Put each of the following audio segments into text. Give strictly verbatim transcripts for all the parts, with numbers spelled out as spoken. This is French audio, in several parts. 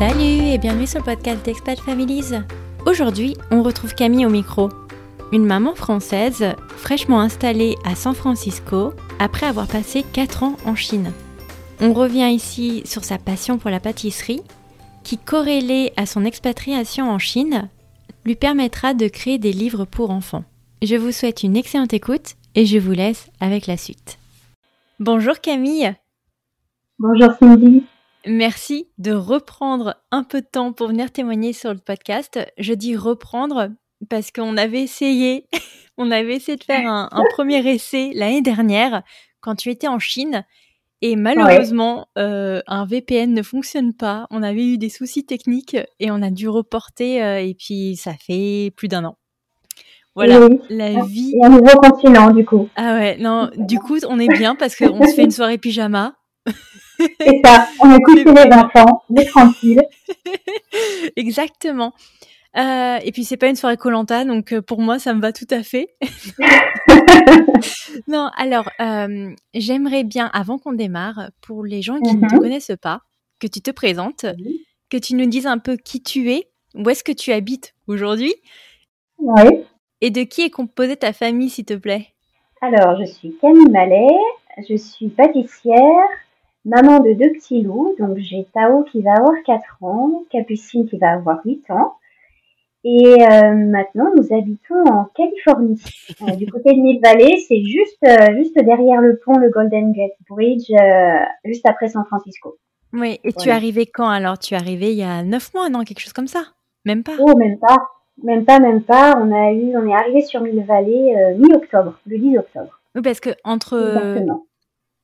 Salut et bienvenue sur le podcast d'Expat Families. Aujourd'hui, on retrouve Camille au micro. Une maman française fraîchement installée à San Francisco après avoir passé quatre ans en Chine. On revient ici sur sa passion pour la pâtisserie qui, corrélée à son expatriation en Chine, lui permettra de créer des livres pour enfants. Je vous souhaite une excellente écoute et je vous laisse avec la suite. Bonjour Camille. Bonjour Cindy. Merci de reprendre un peu de temps pour venir témoigner sur le podcast. Je dis reprendre parce qu'on avait essayé, on avait essayé de faire un, un premier essai l'année dernière quand tu étais en Chine et malheureusement ouais. euh, un V P N ne fonctionne pas. On avait eu des soucis techniques et on a dû reporter euh, et puis ça fait plus d'un an. Voilà, oui. La vie. Et un nouveau continent du coup. Ah ouais, non, du coup on est bien parce qu'on se fait une soirée pyjama. C'est ça, on écoute les enfants, on est tranquille. Exactement. Euh, et puis c'est pas une soirée Koh-Lanta, donc pour moi ça me va tout à fait. Non, alors euh, j'aimerais bien, avant qu'on démarre, pour les gens qui mm-hmm. ne te connaissent pas, que tu te présentes, mm-hmm. que tu nous dises un peu qui tu es, où est-ce que tu habites aujourd'hui, oui. et de qui est composée ta famille, s'il te plaît. Alors, je suis Camille Mallet, je suis pâtissière, maman de deux petits loups, donc j'ai Tao qui va avoir quatre ans, Capucine qui va avoir huit ans, et euh, maintenant nous habitons en Californie, euh, du côté de Mill Valley, c'est juste, euh, juste derrière le pont, le Golden Gate Bridge, euh, juste après San Francisco. Oui, et voilà. Tu es arrivée quand alors? Tu es arrivée il y a neuf mois, non? Quelque chose comme ça? Même pas? Oh, même pas, même pas, même pas, on, a eu, on est arrivé sur Mill Valley euh, mi-octobre, le dix octobre. Oui, parce que entre... Exactement.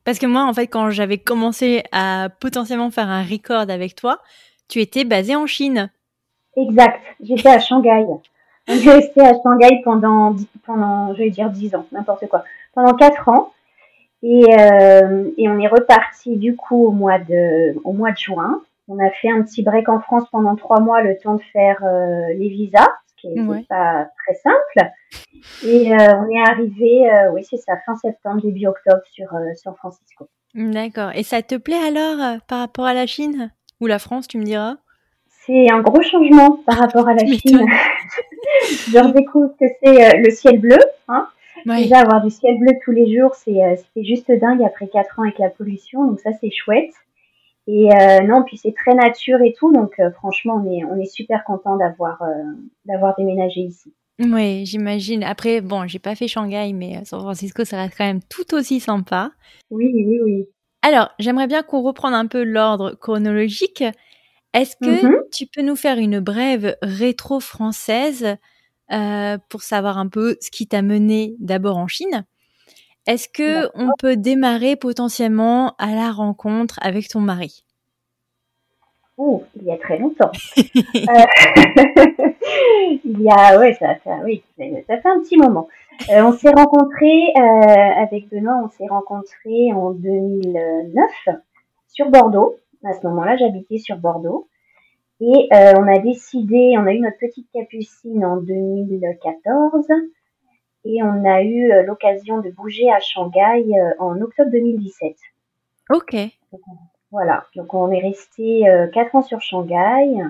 Parce que moi, en fait, quand j'avais commencé à potentiellement faire un record avec toi, tu étais basée en Chine. Exact. J'étais à Shanghai. J'ai resté à Shanghai pendant, pendant, je vais dire dix ans, n'importe quoi. Pendant quatre ans. Et, euh, et on est reparti, du coup, au mois de, au mois de juin. On a fait un petit break en France pendant trois mois, le temps de faire euh, les visas, ce qui n'était ouais. pas très simple. Et euh, on est arrivé, euh, oui, c'est ça, fin septembre, début octobre sur euh, San Francisco. D'accord. Et ça te plaît alors euh, par rapport à la Chine ou la France, tu me diras? C'est un gros changement par rapport à la Chine. Je redécouvre que c'est euh, le ciel bleu. Hein. Ouais. Déjà, avoir du ciel bleu tous les jours, c'est, euh, c'est juste dingue après quatre ans avec la pollution. Donc ça, c'est chouette. Et euh, non, puis c'est très nature et tout. Donc euh, franchement, on est, on est super content d'avoir, euh, d'avoir déménagé ici. Oui, j'imagine. Après, bon, j'ai pas fait Shanghai, mais San Francisco, ça reste quand même tout aussi sympa. Oui, oui, oui. Alors, j'aimerais bien qu'on reprenne un peu l'ordre chronologique. Est-ce que mm-hmm. tu peux nous faire une brève rétro-française euh, pour savoir un peu ce qui t'a mené d'abord en Chine? Est-ce que on peut démarrer potentiellement à la rencontre avec ton mari? Oh, il y a très longtemps. euh, il y a, ouais, ça, ça, oui, ça fait un petit moment. Euh, on s'est rencontrés euh, avec Benoît, on s'est rencontrés en deux mille neuf sur Bordeaux. À ce moment-là, j'habitais sur Bordeaux et euh, on a décidé, on a eu notre petite Capucine en deux mille quatorze et on a eu l'occasion de bouger à Shanghai euh, en octobre deux mille dix-sept. Ok. Donc, voilà, donc on est resté euh, quatre ans sur Shanghai.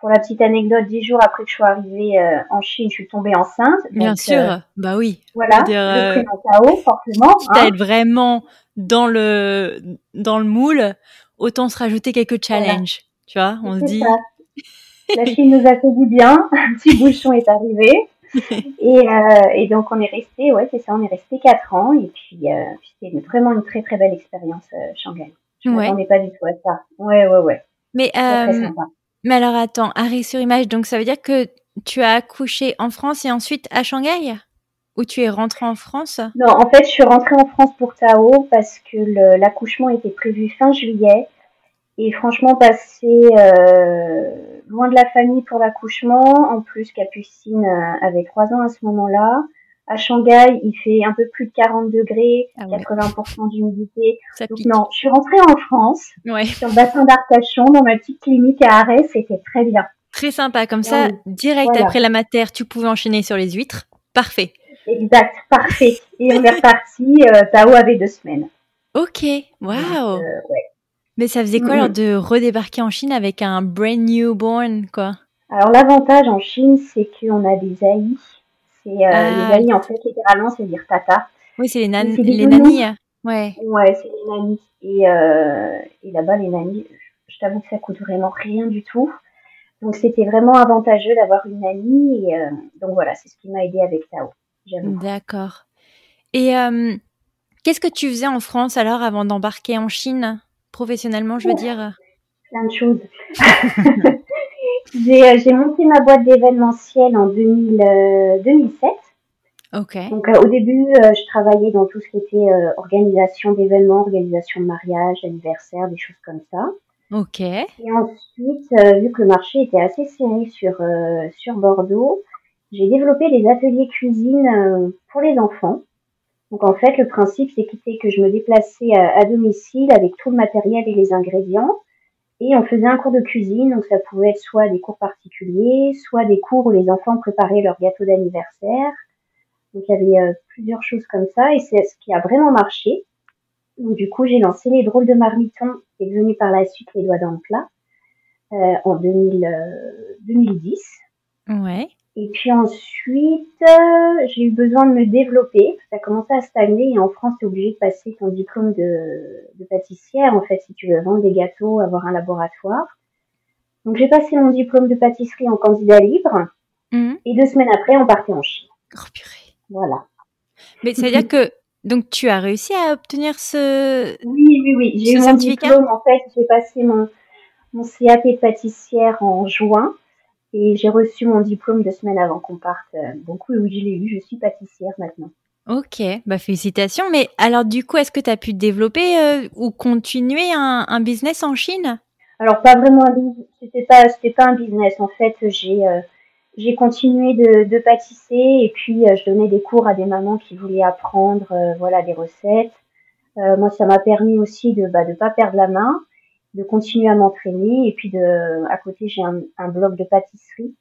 Pour la petite anecdote, dix jours après que je sois arrivée euh, en Chine, je suis tombée enceinte. Bien donc, sûr, euh, bah oui. Voilà, dire, le prénom Tao, forcément. Quitte à être vraiment dans le, dans le moule, autant se rajouter quelques challenges, voilà. Tu vois, on c'est se dit... Ça. La Chine nous a fait du bien, un petit bouchon est arrivé. et, euh, et donc on est resté, ouais c'est ça, on est resté quatre ans. Et puis euh, c'était vraiment une très très belle expérience euh, Shanghai. Je ne m'attendais pas du tout à ça. Ouais, ouais, ouais. Mais, euh, mais alors, attends, arrêt sur image. Donc, ça veut dire que tu as accouché en France et ensuite à Shanghai? Ou tu es rentrée en France? Non, en fait, je suis rentrée en France pour Tao parce que le, l'accouchement était prévu fin juillet. Et franchement, passer euh, loin de la famille pour l'accouchement. En plus, Capucine avait trois ans à ce moment-là. À Shanghai, il fait un peu plus de quarante degrés, ah ouais. quatre-vingts pour cent d'humidité. Ça donc pique. Non, je suis rentrée en France, ouais. sur le bassin d'Arcachon, dans ma petite clinique à Arès, c'était très bien. Très sympa, comme ouais. ça, direct voilà. après la mater, tu pouvais enchaîner sur les huîtres. Parfait. Exact, parfait. Et on est reparti, euh, Tao avait deux semaines. Ok, waouh. Euh, ouais. Mais ça faisait quoi mmh. alors de redébarquer en Chine avec un brand new born, quoi? Alors l'avantage en Chine, c'est qu'on a des A I. C'est, euh, ah. Les A I, en fait, littéralement, c'est dire tata. Oui, c'est les, nan- c'est les nannies. Ouais. Ouais, c'est les nannies. Et, euh, et là-bas, les nannies, je t'avoue que ça coûte vraiment rien du tout. Donc c'était vraiment avantageux d'avoir une nanny. Et, euh, donc voilà, c'est ce qui m'a aidée avec Tao. J'avoue. D'accord. Et euh, qu'est-ce que tu faisais en France alors avant d'embarquer en Chine? Professionnellement, je veux oh, dire. Plein de choses. j'ai, j'ai monté ma boîte d'événementiel en deux mille, euh, deux mille sept. Ok. Donc, euh, au début, euh, je travaillais dans tout ce qui était euh, organisation d'événements, organisation de mariage, anniversaire, des choses comme ça. Ok. Et ensuite, euh, vu que le marché était assez serré sur, euh, sur Bordeaux, j'ai développé des ateliers cuisine euh, pour les enfants. Donc, en fait, le principe, c'était que je me déplaçais à, à domicile avec tout le matériel et les ingrédients. Et on faisait un cours de cuisine. Donc, ça pouvait être soit des cours particuliers, soit des cours où les enfants préparaient leur gâteau d'anniversaire. Donc, il y avait euh, plusieurs choses comme ça. Et c'est ce qui a vraiment marché. Donc, du coup, j'ai lancé les drôles de marmitons, qui est devenu par la suite les doigts dans le plat, euh, en deux mille, euh, deux mille dix. Ouais. Et puis ensuite, euh, j'ai eu besoin de me développer. Ça a commencé à stagner et en France, t'es obligé de passer ton diplôme de, de pâtissière, en fait, si tu veux vendre des gâteaux, avoir un laboratoire. Donc, j'ai passé mon diplôme de pâtisserie en candidat libre. Mmh. Et deux semaines après, on partait en Chine. Oh purée. Voilà. Mais c'est-à-dire que donc tu as réussi à obtenir ce Oui, oui, oui. J'ai eu mon diplôme, en fait. J'ai passé mon, mon C A P de pâtissière en juin. Et j'ai reçu mon diplôme deux semaines avant qu'on parte. Donc oui, oui, je l'ai eu, je suis pâtissière maintenant. Ok, bah félicitations. Mais alors du coup, est-ce que tu as pu développer euh, ou continuer un, un business en Chine? Alors pas vraiment un business, c'était pas, c'était pas un business. En fait, j'ai, euh, j'ai continué de, de pâtisser et puis euh, je donnais des cours à des mamans qui voulaient apprendre euh, voilà, des recettes. Euh, moi, ça m'a permis aussi de bah, de pas perdre la main, de continuer à m'entraîner. Et puis, de, à côté, j'ai un, un blog de pâtisserie,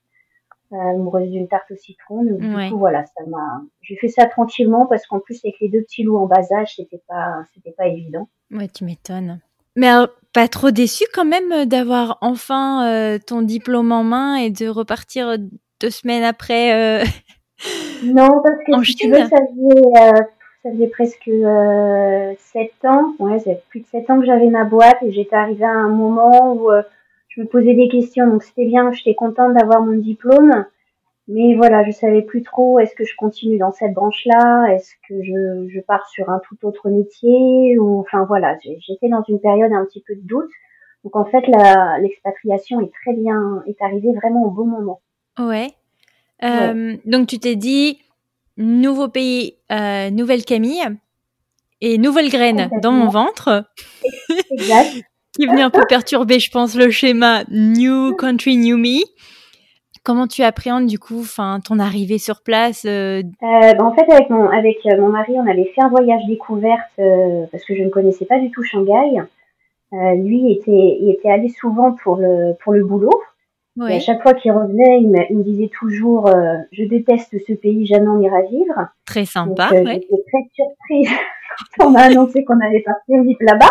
euh, amoureuse d'une tarte au citron. Donc, ouais. Du coup, voilà, ça m'a... J'ai fait ça tranquillement parce qu'en plus, avec les deux petits loups en bas âge, c'était pas, c'était pas évident. Ouais, tu m'étonnes. Mais alors, pas trop déçue quand même d'avoir enfin euh, ton diplôme en main et de repartir deux semaines après euh... Non, parce que en si Chine. Tu veux, ça faisait... Euh, Ça faisait presque euh, sept ans, ouais, ça faisait plus de sept ans que j'avais ma boîte et j'étais arrivée à un moment où euh, je me posais des questions. Donc c'était bien, j'étais contente d'avoir mon diplôme, mais voilà, je savais plus trop, est-ce que je continue dans cette branche-là, est-ce que je, je pars sur un tout autre métier, ou enfin voilà, j'étais dans une période un petit peu de doute. Donc en fait, la, l'expatriation est très bien, est arrivée vraiment au bon moment. Ouais. Euh, ouais. Donc tu t'es dit. Nouveau pays, euh, nouvelle Camille et nouvelle graine dans mon ventre. Exact. Qui est venu un peu perturber, je pense, le schéma New Country, New Me. Comment tu appréhendes du coup ton arrivée sur place euh... Euh, bah, En fait, avec mon, avec euh, mon mari, on avait fait un voyage découverte euh, parce que je ne connaissais pas du tout Shanghai. Euh, lui, était, il était allé souvent pour le, pour le boulot. Ouais. Et à chaque fois qu'il revenait, il me, il me disait toujours euh, « Je déteste ce pays, jamais on ira vivre ». Très sympa, oui. Euh, ouais. J'étais très surprise quand on m'a annoncé qu'on allait partir vivre là-bas.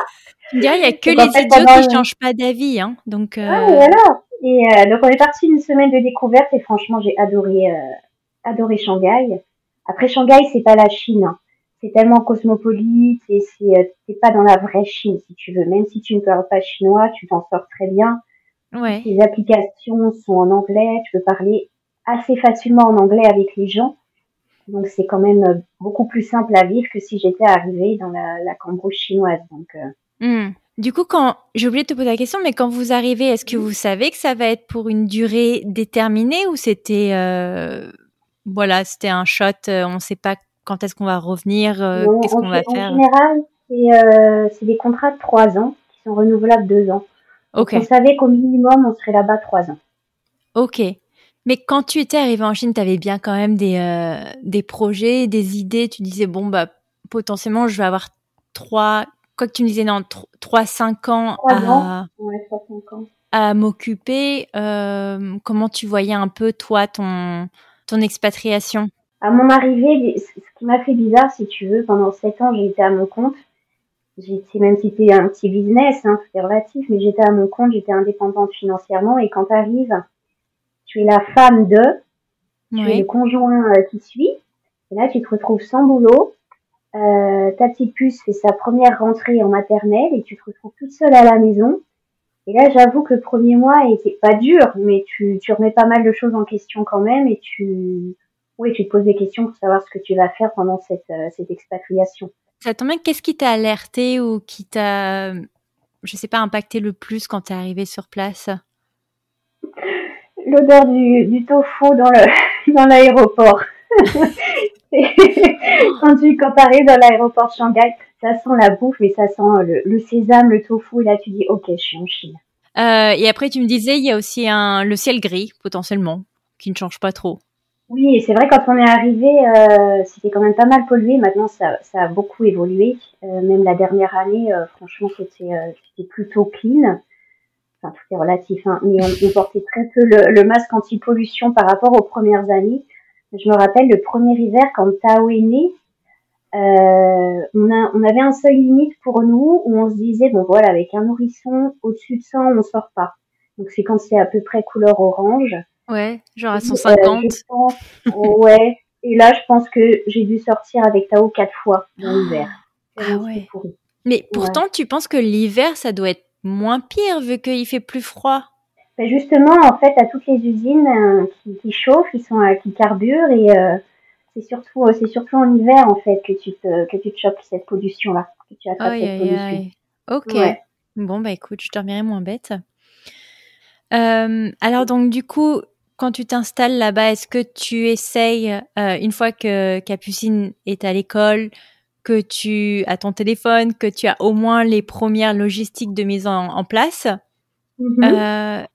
Il n'y a que donc, les fait, idiots qui ne changent pas d'avis. Hein. Donc, euh... ah, voilà. Et euh, donc, on est parti une semaine de découverte et franchement, j'ai adoré, euh, adoré Shanghai. Après, Shanghai, c'est pas la Chine. Hein. C'est tellement cosmopolite et c'est, euh, c'est pas dans la vraie Chine, si tu veux. Même si tu ne parles pas chinois, tu t'en sors très bien. Ouais. Les applications sont en anglais, tu peux parler assez facilement en anglais avec les gens. Donc, c'est quand même beaucoup plus simple à vivre que si j'étais arrivée dans la, la cambrousse chinoise. Donc, euh... mmh. Du coup, quand... j'ai oublié de te poser la question, mais quand vous arrivez, est-ce que vous savez que ça va être pour une durée déterminée ou c'était, euh... voilà, c'était un shot, euh, on ne sait pas quand est-ce qu'on va revenir, euh, non, qu'est-ce qu'on va faire ? En général, c'est, euh, c'est des contrats de trois ans qui sont renouvelables deux ans. Okay. On savait qu'au minimum, on serait là-bas trois ans. Ok. Mais quand tu étais arrivée en Chine, tu avais bien quand même des, euh, des projets, des idées. Tu disais, bon, bah, potentiellement, je vais avoir trois... Quoi que tu me disais, non, trois à cinq ans, à... ouais, ans à m'occuper. Euh, comment tu voyais un peu, toi, ton, ton expatriation? À mon arrivée, ce qui m'a fait bizarre, si tu veux, pendant sept ans, j'ai été à mon compte. j'étais, même si c'était un petit business, hein, c'était relatif, mais j'étais à mon compte, j'étais indépendante financièrement. Et quand tu arrives, tu es la femme de, oui. tu es le conjoint euh, qui suit. Et là, tu te retrouves sans boulot. Euh, ta petite puce fait sa première rentrée en maternelle et tu te retrouves toute seule à la maison. Et là, j'avoue que le premier mois était pas dur, mais tu, tu remets pas mal de choses en question quand même et tu, oui, tu te poses des questions pour savoir ce que tu vas faire pendant cette, euh, cette expatriation. Ça tombe bien, qu'est-ce qui t'a alerté ou qui t'a, je sais pas, impacté le plus quand t'es arrivée sur place? L'odeur du, du tofu dans le, dans l'aéroport. Quand tu comparais dans l'aéroport de Shanghai, ça sent la bouffe, mais ça sent le, le sésame, le tofu. Et là, tu dis, ok, je suis en Chine. Euh, et après, tu me disais, il y a aussi un, le ciel gris, potentiellement, qui ne change pas trop. Oui, et c'est vrai, quand on est arrivé, euh, c'était quand même pas mal pollué. Maintenant, ça, ça a beaucoup évolué. Euh, même la dernière année, euh, franchement, c'était, euh, c'était plutôt clean. Enfin, tout est relatif, hein. Mais on, on portait très peu le, le masque anti-pollution par rapport aux premières années. Je me rappelle le premier hiver, quand Tao est né, euh, on, a, on avait un seuil limite pour nous où on se disait, bon voilà, avec un nourrisson au-dessus de cent, on sort pas. Donc c'est quand c'est à peu près couleur orange. Ouais, genre à cent cinquante. Et, euh, pense, ouais, et là je pense que j'ai dû sortir avec Tao quatre fois dans l'hiver. Ah, ah ouais. Mais pourtant, ouais. Tu penses que l'hiver, ça doit être moins pire vu qu'il fait plus froid? Justement, en fait, à toutes les usines euh, qui, qui chauffent, qui, sont, euh, qui carburent, et euh, c'est, surtout, euh, c'est surtout en hiver, en fait, que tu te, que tu te chopes cette pollution-là, que tu attrapes cette pollution. Ok. Ouais. Bon, bah écoute, je dormirai moins bête. Euh, alors, donc, du coup, quand tu t'installes là-bas, est-ce que tu essayes, euh, une fois que Capucine est à l'école, que tu as ton téléphone, que tu as au moins les premières logistiques de mise en, en place, mm-hmm. euh,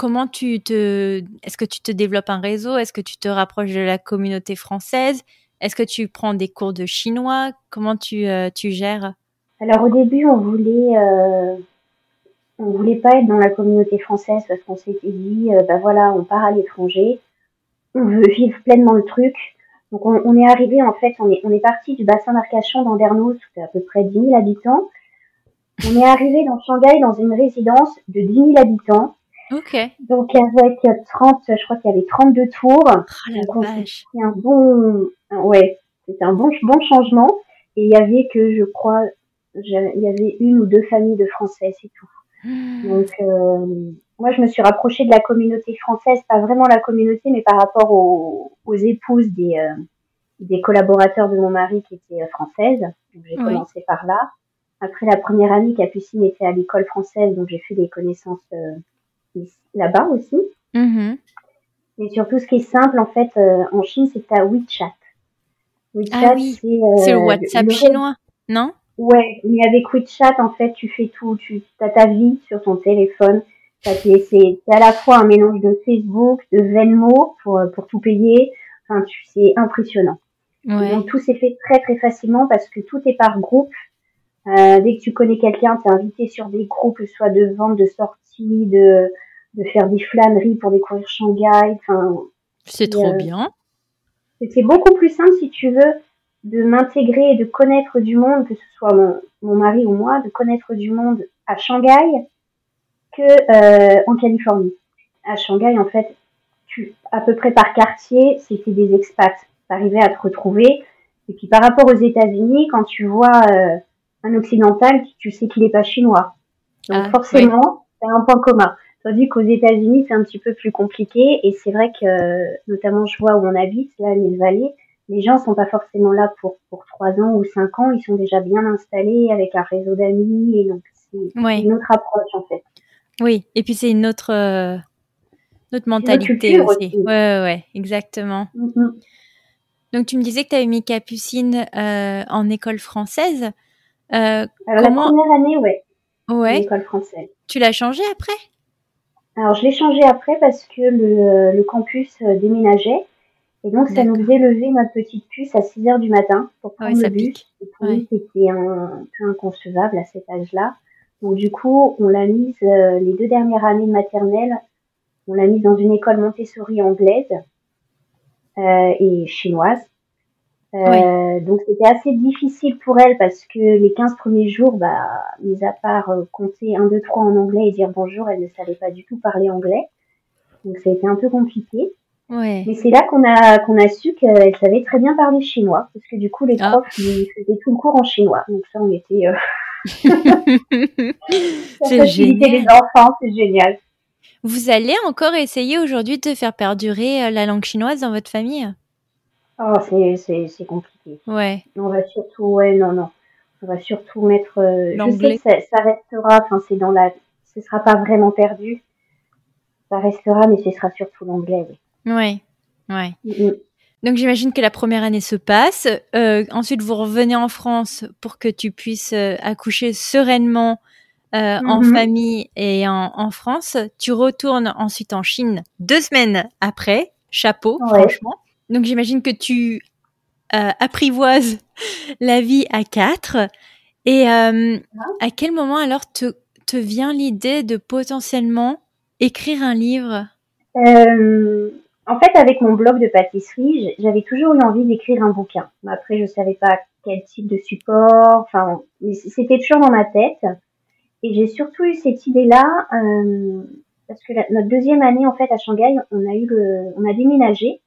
Comment tu te... Est-ce que tu te développes un réseau? Est-ce que tu te rapproches de la communauté française? Est-ce que tu prends des cours de chinois? Comment tu, euh, tu gères? Alors au début, on voulait, euh, on voulait pas être dans la communauté française parce qu'on s'était dit, euh, bah voilà, on part à l'étranger, on veut vivre pleinement le truc. Donc on, on est arrivé, en fait, on est, on est parti du bassin d'Arcachon d'Andernos, c'est à peu près dix mille habitants. On est arrivé dans Shanghai dans une résidence de dix mille habitants. Okay. Donc avec trente, je crois qu'il y avait trente-deux tours. Oh, la donc vache. C'était un bon, ouais, c'était un bon, bon changement. Et il y avait que je crois, je, il y avait une ou deux familles de Français, c'est tout. Mmh. Donc euh, moi je me suis rapprochée de la communauté française, pas vraiment la communauté, mais par rapport aux, aux épouses des, euh, des collaborateurs de mon mari qui étaient françaises. Donc j'ai oui. commencé par là. Après la première année, Capucine était à l'école française, donc j'ai fait des connaissances. Euh, là-bas aussi. Mm-hmm. Et surtout, ce qui est simple, en fait, euh, en Chine, c'est à WeChat. WeChat, ah oui, c'est, euh, c'est le WhatsApp le... chinois, non? Ouais, mais avec WeChat, en fait, tu fais tout. Tu as ta vie sur ton téléphone. T'as tes... C'est à la fois un mélange de Facebook, de Venmo pour, pour tout payer. Enfin, tu... c'est impressionnant. Ouais. Donc, tout s'est fait très, très facilement parce que tout est par groupe. Euh, dès que tu connais quelqu'un, t'es invité sur des groupes, que ce soit de vente, de sortie, de... de faire des flâneries pour découvrir Shanghai. Enfin, c'est trop euh, bien. C'était beaucoup plus simple, si tu veux, de m'intégrer et de connaître du monde, que ce soit mon, mon mari ou moi, de connaître du monde à Shanghai que euh, en Californie. À Shanghai, en fait, tu, à peu près par quartier, c'était des expats. Tu arrivais à te retrouver. Et puis par rapport aux États-Unis, quand tu vois euh, un occidental, tu sais qu'il n'est pas chinois. Donc ah, forcément, oui. Tu as un point commun. Tandis qu'aux États-Unis, c'est un petit peu plus compliqué. Et c'est vrai que, notamment, je vois où on habite, là, à Mill Valley, les gens sont pas forcément là pour, pour trois ans ou cinq ans. Ils sont déjà bien installés avec un réseau d'amis. Et donc, c'est ouais. une autre approche, en fait. Oui. Et puis, c'est une autre, euh, notre mentalité une autre culture, aussi. Oui, ouais, ouais, exactement. Mm-hmm. Donc, tu me disais que tu avais mis Capucine euh, en école française. Euh, Alors, comment... la première année, ouais. Ouais. L'école française. Tu l'as changée après? Alors, je l'ai changé après parce que le, le campus euh, déménageait. Et donc, ça D'accord. nous faisait lever notre petite puce à six heures du matin pour prendre ouais, le bus. Pique. Et pour nous, c'était un peu inconcevable à cet âge-là. Donc, du coup, on l'a mise, euh, les deux dernières années de maternelle, on l'a mise dans une école Montessori anglaise euh, et chinoise. Euh, oui. Donc c'était assez difficile pour elle parce que les quinze premiers jours, bah, mis à part euh, compter un, deux, trois en anglais et dire bonjour, elle ne savait pas du tout parler anglais. Donc ça a été un peu compliqué. Ouais. Mais c'est là qu'on a, qu'on a su qu'elle savait très bien parler chinois parce que du coup, les ah. profs ils faisaient tout le cours en chinois. Donc ça, on était... Euh... c'est génial. Les enfants, c'est génial. Vous allez encore essayer aujourd'hui de faire perdurer la langue chinoise dans votre famille ? Oh, c'est, c'est, c'est compliqué. Ouais. On va surtout, ouais, non, non. On va surtout mettre, euh, l'anglais. Je sais que ça, ça restera, enfin, c'est dans la, ce sera pas vraiment perdu. Ça restera, mais ce sera surtout l'anglais, oui. Ouais, ouais. Mm-hmm. Donc, j'imagine que la première année se passe. Euh, ensuite, vous revenez en France pour que tu puisses euh, accoucher sereinement euh, mm-hmm. en famille et en, en France. Tu retournes ensuite en Chine deux semaines après. Chapeau, ouais. Franchement. Donc, j'imagine que tu euh, apprivoises la vie à quatre. Et euh, à quel moment, alors, te, te vient l'idée de potentiellement écrire un livre ? euh, En fait, avec mon blog de pâtisserie, j'avais toujours eu envie d'écrire un bouquin. Après, je savais pas quel type de support. Enfin, c'était toujours dans ma tête. Et j'ai surtout eu cette idée-là euh, parce que la, notre deuxième année, en fait, à Shanghai, on a eu le, on a déménagé.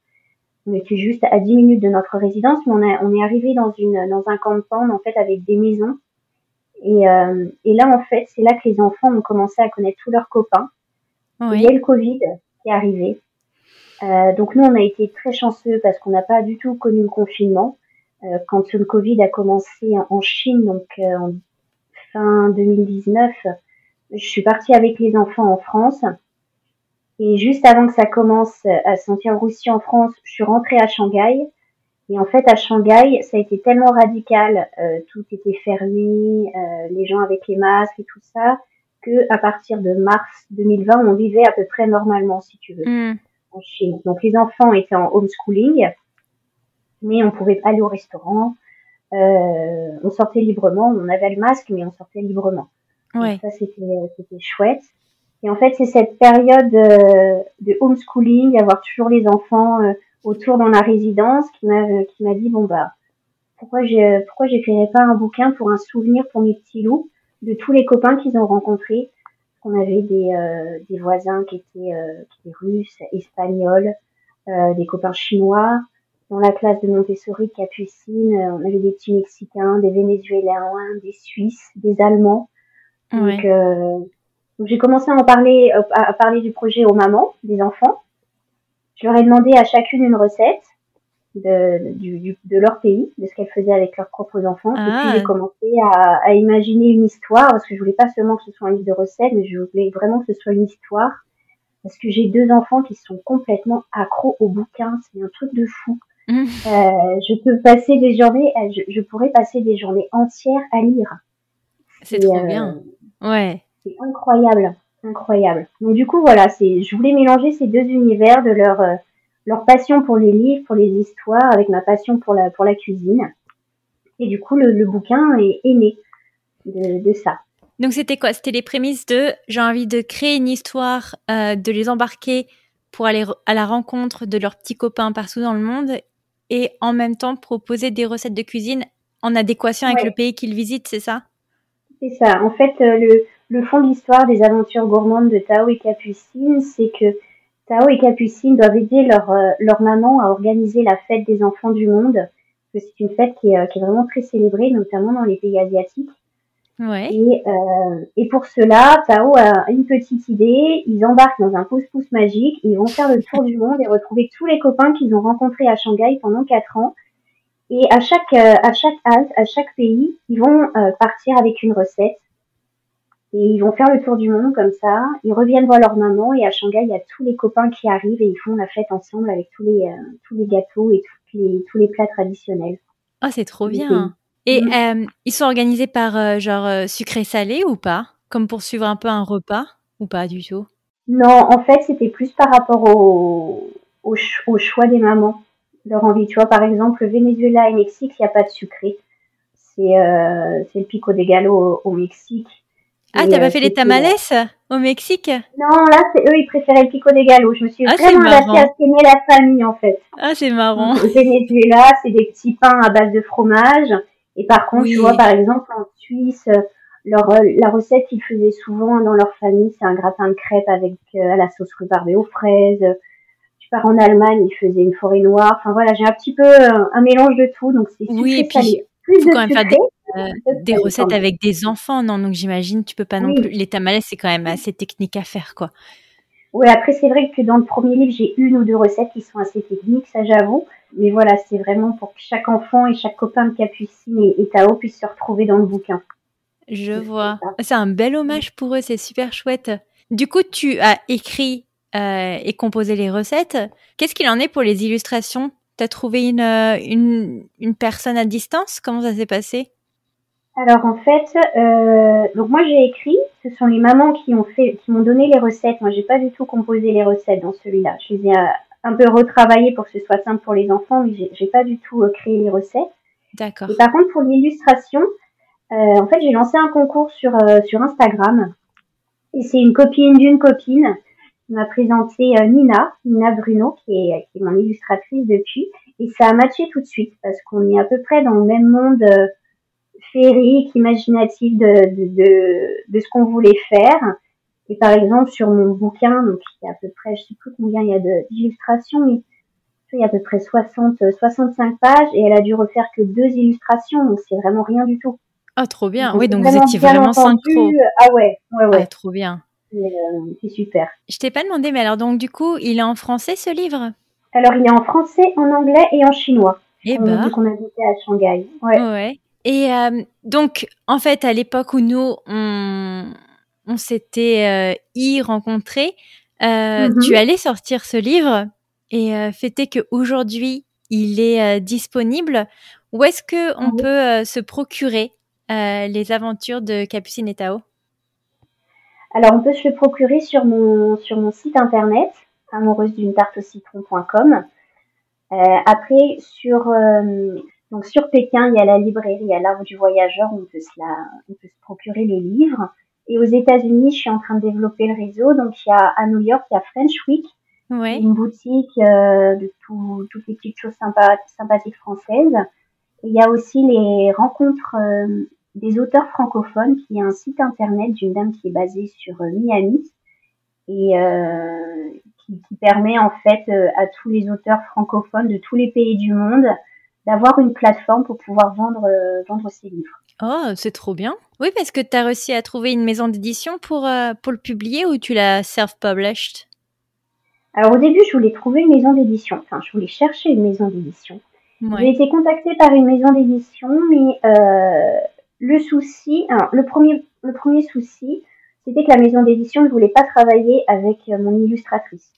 On était juste à dix minutes de notre résidence, mais on, a, on est arrivé dans, une, dans un campement, en fait, avec des maisons. Et, euh, et là, en fait, c'est là que les enfants ont commencé à connaître tous leurs copains. Oui. Il y a le Covid qui est arrivé. Euh, donc, nous, on a été très chanceux parce qu'on n'a pas du tout connu le confinement. Euh, quand le Covid a commencé en Chine, donc euh, en fin deux mille dix-neuf, je suis partie avec les enfants en France. Et juste avant que ça commence à sentir roussi en France, je suis rentrée à Shanghai. Et en fait, à Shanghai, ça a été tellement radical, euh, tout était fermé, euh, les gens avec les masques et tout ça, que à partir de mars deux mille vingt, on vivait à peu près normalement, si tu veux, mm. en Chine. Donc, les enfants étaient en homeschooling, mais on pouvait aller au restaurant, euh, on sortait librement, on avait le masque, mais on sortait librement. Ouais. Donc, ça, c'était, c'était chouette. Et en fait, c'est cette période euh, de homeschooling, d'avoir toujours les enfants euh, autour dans la résidence, qui m'a euh, qui m'a dit bon bah pourquoi j'ai pourquoi j'écrirais pas un bouquin pour un souvenir pour mes petits loups de tous les copains qu'ils ont rencontrés. On avait des euh, des voisins qui étaient euh, qui étaient russes, espagnols, euh, des copains chinois dans la classe de Montessori, Capucine. Euh, on avait des petits Mexicains, des Vénézuéliens, des Suisses, des Allemands. Donc ouais. euh, Donc, j'ai commencé à en parler, à parler du projet aux mamans, des enfants. Je leur ai demandé à chacune une recette de, du, du, de leur pays, de ce qu'elles faisaient avec leurs propres enfants. Ah. Et puis, j'ai commencé à, à imaginer une histoire, parce que je voulais pas seulement que ce soit un livre de recettes, mais je voulais vraiment que ce soit une histoire. Parce que j'ai deux enfants qui sont complètement accros aux bouquins. C'est un truc de fou. Mmh. Euh, je peux passer des journées, je, je pourrais passer des journées entières à lire. C'est Et, trop euh, bien. Ouais. C'est incroyable, incroyable. Donc du coup voilà, c'est, je voulais mélanger ces deux univers de leur euh, leur passion pour les livres, pour les histoires, avec ma passion pour la pour la cuisine. Et du coup le, le bouquin est, est né de, de ça. Donc c'était quoi ? C'était les prémices de j'ai envie de créer une histoire, euh, de les embarquer pour aller re- à la rencontre de leurs petits copains partout dans le monde et en même temps proposer des recettes de cuisine en adéquation avec ouais. le pays qu'ils visitent, c'est ça ? C'est ça. En fait euh, le Le fond de l'histoire des aventures gourmandes de Tao et Capucine, c'est que Tao et Capucine doivent aider leur, euh, leur maman à organiser la fête des enfants du monde, parce que c'est une fête qui est, euh, qui est vraiment très célébrée, notamment dans les pays asiatiques. Ouais. Et, euh, et pour cela, Tao a une petite idée, ils embarquent dans un pouce-pouce magique, ils vont faire le tour du monde et retrouver tous les copains qu'ils ont rencontrés à Shanghai pendant quatre ans. Et à chaque, euh, à chaque halte, à chaque pays, ils vont euh, partir avec une recette. Et ils vont faire le tour du monde comme ça. Ils reviennent voir leur maman. Et à Shanghai, il y a tous les copains qui arrivent et ils font la fête ensemble avec tous les, euh, tous les gâteaux et tous les, tous les plats traditionnels. Oh, c'est trop bien. Et mmh. euh, ils sont organisés par euh, genre euh, sucré-salé ou pas ? Comme pour suivre un peu un repas ou pas du tout ? Non, en fait, c'était plus par rapport au, au, ch- au choix des mamans. Leur envie, tu vois, par exemple, le Venezuela et Mexique, il n'y a pas de sucré. C'est, euh, c'est le pico de gallo au, au Mexique. Ah, t'as euh, pas fait les tamales au Mexique? Non, là, c'est eux, ils préféraient le pico de gallo. Je me suis ah, vraiment adaptée à ce qu'aimait la famille, en fait. Ah, c'est marrant. Au Venezuela, c'est des petits pains à base de fromage. Et par contre, oui. tu vois, par exemple, en Suisse, leur, la recette qu'ils faisaient souvent dans leur famille, c'est un gratin de crêpes avec euh, la sauce rhubarbe aux fraises. Tu pars en Allemagne, ils faisaient une forêt noire. Enfin, voilà, j'ai un petit peu euh, un mélange de tout. Donc, c'est sucré, oui, et puis... salé. Plus faut de quand même sucré. Faire des... Euh, des recettes avec des enfants, non? Donc j'imagine tu peux pas non oui. plus. Les tamales, c'est quand même assez technique à faire, quoi. Oui, après c'est vrai que dans le premier livre j'ai une ou deux recettes qui sont assez techniques, ça j'avoue. Mais voilà, c'est vraiment pour que chaque enfant et chaque copain de Capucine et, et Tao puissent se retrouver dans le bouquin. Je vois. C'est un bel hommage pour eux, c'est super chouette. Du coup, tu as écrit euh, et composé les recettes. Qu'est-ce qu'il en est pour les illustrations? T'as trouvé une une une personne à distance? Comment ça s'est passé? Alors en fait, euh, donc moi j'ai écrit, ce sont les mamans qui ont fait, qui m'ont donné les recettes. Moi j'ai pas du tout composé les recettes dans celui-là. Je les ai euh, un peu retravaillées pour que ce soit simple pour les enfants, mais j'ai, j'ai pas du tout euh, créé les recettes. D'accord. Et par contre pour l'illustration, euh, en fait j'ai lancé un concours sur euh, sur Instagram. Et c'est une copine d'une copine qui m'a présenté euh, Nina, Nina Bruno, qui est qui est mon illustratrice depuis. Et ça a matché tout de suite parce qu'on est à peu près dans le même monde. Euh, féerique, imaginatif de, de, de, de ce qu'on voulait faire. Et par exemple, sur mon bouquin, donc il y a à peu près, je sais plus combien il y a de, d'illustrations, mais il y a à peu près soixante, soixante-cinq pages et elle a dû refaire que deux illustrations, donc c'est vraiment rien du tout. Ah, trop bien. Donc, oui, donc vous étiez vraiment synchro. Ah ouais, ouais, ouais. Ah, trop bien. Et, euh, c'est super. Je t'ai pas demandé, mais alors donc du coup, il est en français ce livre? Alors, il est en français, en anglais et en chinois. Eh ben. Bah. Donc on habitait à Shanghai. Ouais. Ouais. Et euh, donc, en fait, à l'époque où nous, on, on s'était euh, y rencontrés, euh, mm-hmm. tu allais sortir ce livre et euh, fêter qu'aujourd'hui, il est euh, disponible. Où est-ce qu'on mm-hmm. peut euh, se procurer euh, les aventures de Capucine et Tao? Alors, on peut se le procurer sur mon, sur mon site internet, amoureuse d'une tarte au citron point com. Euh, après, sur... Euh, Donc sur Pékin, il y a la librairie à l'arbre du voyageur, on peut, se la, on peut se procurer les livres. Et aux États-Unis, je suis en train de développer le réseau. Donc il y a à New York, il y a French Week, oui. une boutique euh, de tout, toutes les petites choses sympa, sympathiques françaises. Et il y a aussi les rencontres euh, des auteurs francophones, qui est un site internet d'une dame qui est basée sur euh, Miami et euh, qui, qui permet en fait euh, à tous les auteurs francophones de tous les pays du monde d'avoir une plateforme pour pouvoir vendre, euh, vendre ses livres. Oh, c'est trop bien. Oui, parce que tu as réussi à trouver une maison d'édition pour, euh, pour le publier ou tu l'as self-published? Alors, au début, je voulais trouver une maison d'édition. Enfin, je voulais chercher une maison d'édition. Ouais. J'ai été contactée par une maison d'édition, mais euh, le souci... Alors, le premier, le premier souci, c'était que la maison d'édition ne voulait pas travailler avec euh, mon illustratrice.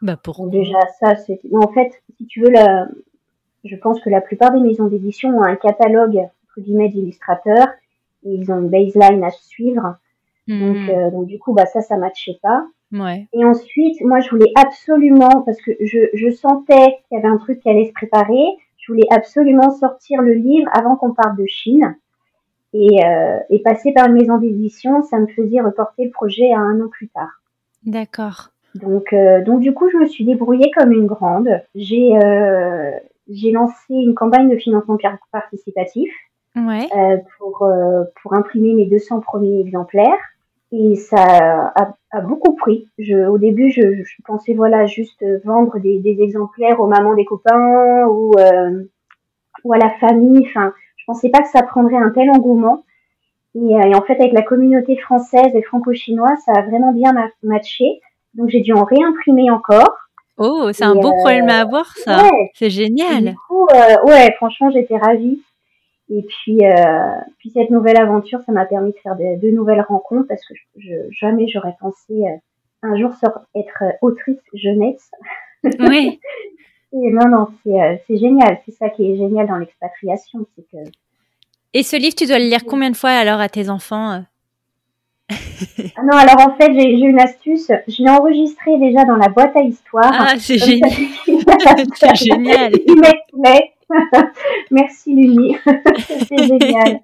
Bah, pourquoi? Donc, déjà, ça, c'est... En fait, si tu veux... la Je pense que la plupart des maisons d'édition ont un catalogue, entre guillemets, d'illustrateurs. Et ils ont une baseline à suivre. Mmh. Donc, euh, donc, du coup, bah, ça, ça matchait pas. Ouais. Et ensuite, moi, je voulais absolument, parce que je, je sentais qu'il y avait un truc qui allait se préparer, je voulais absolument sortir le livre avant qu'on parte de Chine. Et, euh, et passer par une maison d'édition, ça me faisait reporter le projet à un an plus tard. D'accord. Donc, euh, donc du coup, je me suis débrouillée comme une grande. J'ai... Euh, J'ai lancé une campagne de financement participatif ouais. euh, pour, euh, pour imprimer mes deux cents premiers exemplaires. Et ça a, a beaucoup pris. Je, au début, je, je pensais voilà, juste vendre des, des exemplaires aux mamans des copains ou, euh, ou à la famille. Enfin, je pensais pas que ça prendrait un tel engouement. Et, et en fait, avec la communauté française et franco-chinoise, ça a vraiment bien ma- matché. Donc, j'ai dû en réimprimer encore. Oh, c'est et un beau euh, problème à avoir, ça. Ouais. C'est génial. Et du coup, euh, ouais, franchement, j'étais ravie. Et puis, euh, puis cette nouvelle aventure, ça m'a permis de faire de, de nouvelles rencontres parce que je, jamais j'aurais pensé euh, un jour sur être euh, autrice jeunesse. Oui. Et non, non, c'est, euh, c'est génial. C'est ça qui est génial dans l'expatriation, c'est que. Et ce livre, tu dois le lire combien de fois alors à tes enfants euh ah non, alors en fait, j'ai, j'ai une astuce. Je l'ai enregistré déjà dans la boîte à histoire. Ah, c'est comme génial. Ça, c'est génial. Il m'est plaît. Merci, Lumi. C'est génial.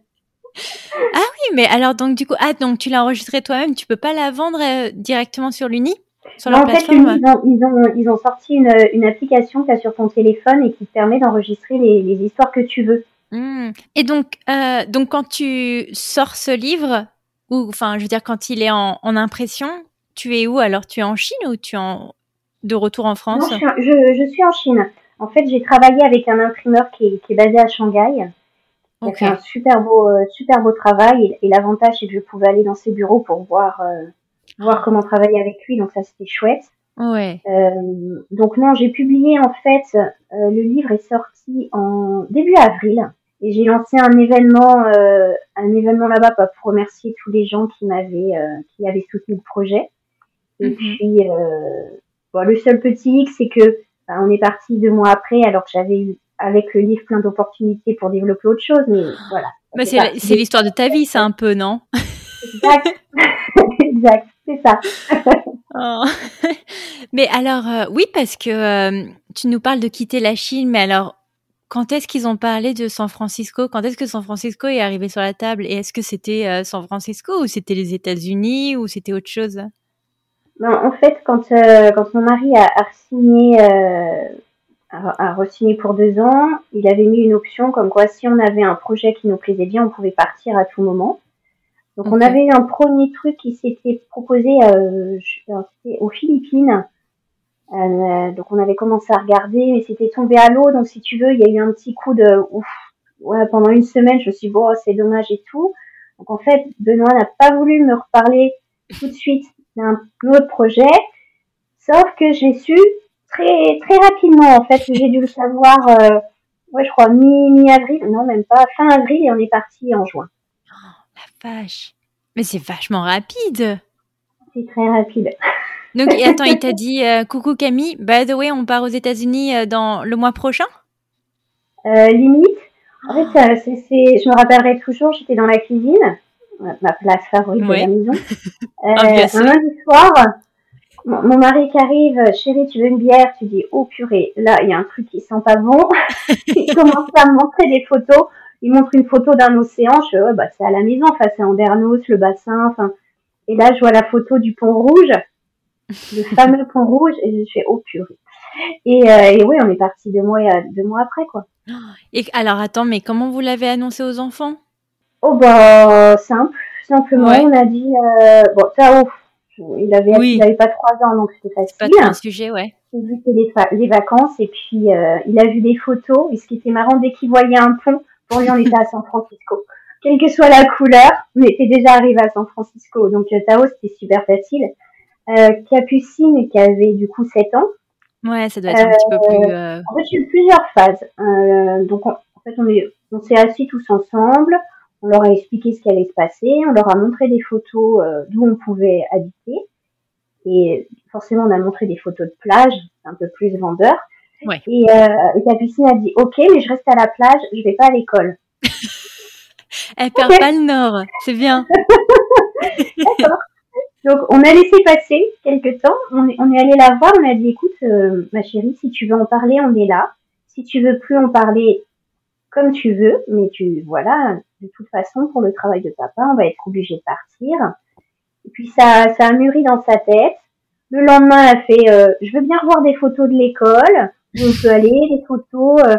Ah oui, mais alors donc du coup, ah donc tu l'as enregistré toi-même, tu peux pas la vendre euh, directement sur l'Uni, sur leur plateforme. En fait, ils ont, ils ont ils ont sorti une une application que t'as sur ton téléphone et qui te permet d'enregistrer les les histoires que tu veux. Mmh. Et donc euh, donc quand tu sors ce livre ou enfin je veux dire quand il est en en impression, tu es où alors? Tu es en Chine ou tu es en de retour en France? Non, je, je, je suis en Chine. En fait, j'ai travaillé avec un imprimeur qui est, qui est basé à Shanghai. Il okay. a fait un super beau, euh, super beau travail. Et, et l'avantage, c'est que je pouvais aller dans ses bureaux pour voir, euh, voir comment travailler avec lui. Donc, ça, c'était chouette. Ouais. Euh, donc, non, j'ai publié, en fait, euh, le livre est sorti en début avril. Et j'ai lancé un événement, euh, un événement là-bas pour remercier tous les gens qui m'avaient, euh, qui avaient soutenu le projet. Et mm-hmm. puis, euh, bon, le seul petit hic, c'est que bah, on est parti deux mois après, alors que j'avais eu, avec le livre, plein d'opportunités pour développer autre chose, mais voilà. Bah, c'est, la, c'est l'histoire de ta vie, c'est un peu, non? Exact, exact, c'est ça. Oh. Mais alors, euh, oui, parce que euh, tu nous parles de quitter la Chine, mais alors, quand est-ce qu'ils ont parlé de San Francisco? Quand est-ce que San Francisco est arrivé sur la table? Et est-ce que c'était euh, San Francisco, ou c'était les États-Unis, ou c'était autre chose? Non, en fait, quand euh, quand mon mari a, a signé, euh, a, a re-signé pour deux ans, il avait mis une option comme quoi si on avait un projet qui nous plaisait bien, on pouvait partir à tout moment. Donc, okay. on avait eu un premier truc qui s'était proposé euh, c'était aux Philippines. Euh, donc, on avait commencé à regarder, mais c'était tombé à l'eau. Donc, si tu veux, il y a eu un petit coup de ouf. Ouais, pendant une semaine, je me suis dit, bon, c'est dommage et tout. Donc, en fait, Benoît n'a pas voulu me reparler tout de suite d'un autre projet, sauf que j'ai su très très rapidement, en fait, j'ai dû le savoir, euh, ouais, je crois, mi, mi-avril, non, même pas, fin avril, et on est parti en juin. Oh, la vache, mais c'est vachement rapide. C'est très rapide. Donc, et attends, il t'a dit, euh, coucou Camille, by the way, on part aux États-Unis euh, dans le mois prochain? euh, Limite, en fait, ça, c'est, c'est, je me rappellerai toujours, j'étais dans la cuisine, ma place favorite ouais. de la maison. Euh, ah, un lundi soir, mon, mon mari qui arrive, chérie, tu veux une bière? Tu dis, oh purée, là, il y a un truc qui sent pas bon. Il commence à me montrer des photos. Il montre une photo d'un océan. Je dis, oh, bah, c'est à la maison, enfin, c'est en Bernos, le bassin. Enfin, et là, je vois la photo du pont rouge, le fameux pont rouge, et je fais, oh purée. Et, euh, et oui, on est parti deux mois, deux mois après, quoi. Et alors, attends, mais comment vous l'avez annoncé aux enfants? Oh bah simple, simplement ouais. on a dit euh, bon Tao, il avait oui. il avait pas trois ans donc c'était facile. C'est pas un sujet ouais. Il vu les, les vacances et puis euh, il a vu des photos et ce qui était marrant dès qu'il voyait un pont pour lui on était à San Francisco. Quelle que soit la couleur, on était déjà arrivé à San Francisco donc Tao c'était super facile. Euh, Capucine qui avait du coup sept ans. Ouais ça doit être euh, un petit peu plus. Euh... En fait j'ai eu plusieurs phases. Euh, donc on, en fait on est on s'est assis tous ensemble. On leur a expliqué ce qui allait se passer, on leur a montré des photos euh, d'où on pouvait habiter. Et forcément, on a montré des photos de plage, un peu plus vendeur. Ouais. Et, euh, et Capucine a dit, ok, mais je reste à la plage, je vais pas à l'école. Elle perd okay. pas le nord, c'est bien. D'accord. Donc, on a laissé passer quelques temps, on est, on est allé la voir, on a dit, écoute, euh, ma chérie, si tu veux en parler, on est là. Si tu veux plus en parler, comme tu veux, mais tu, voilà, de toute façon, pour le travail de papa, on va être obligé de partir. Et puis, ça, ça a mûri dans sa tête. Le lendemain, elle a fait, euh, je veux bien revoir des photos de l'école, où on peut aller, des photos, euh,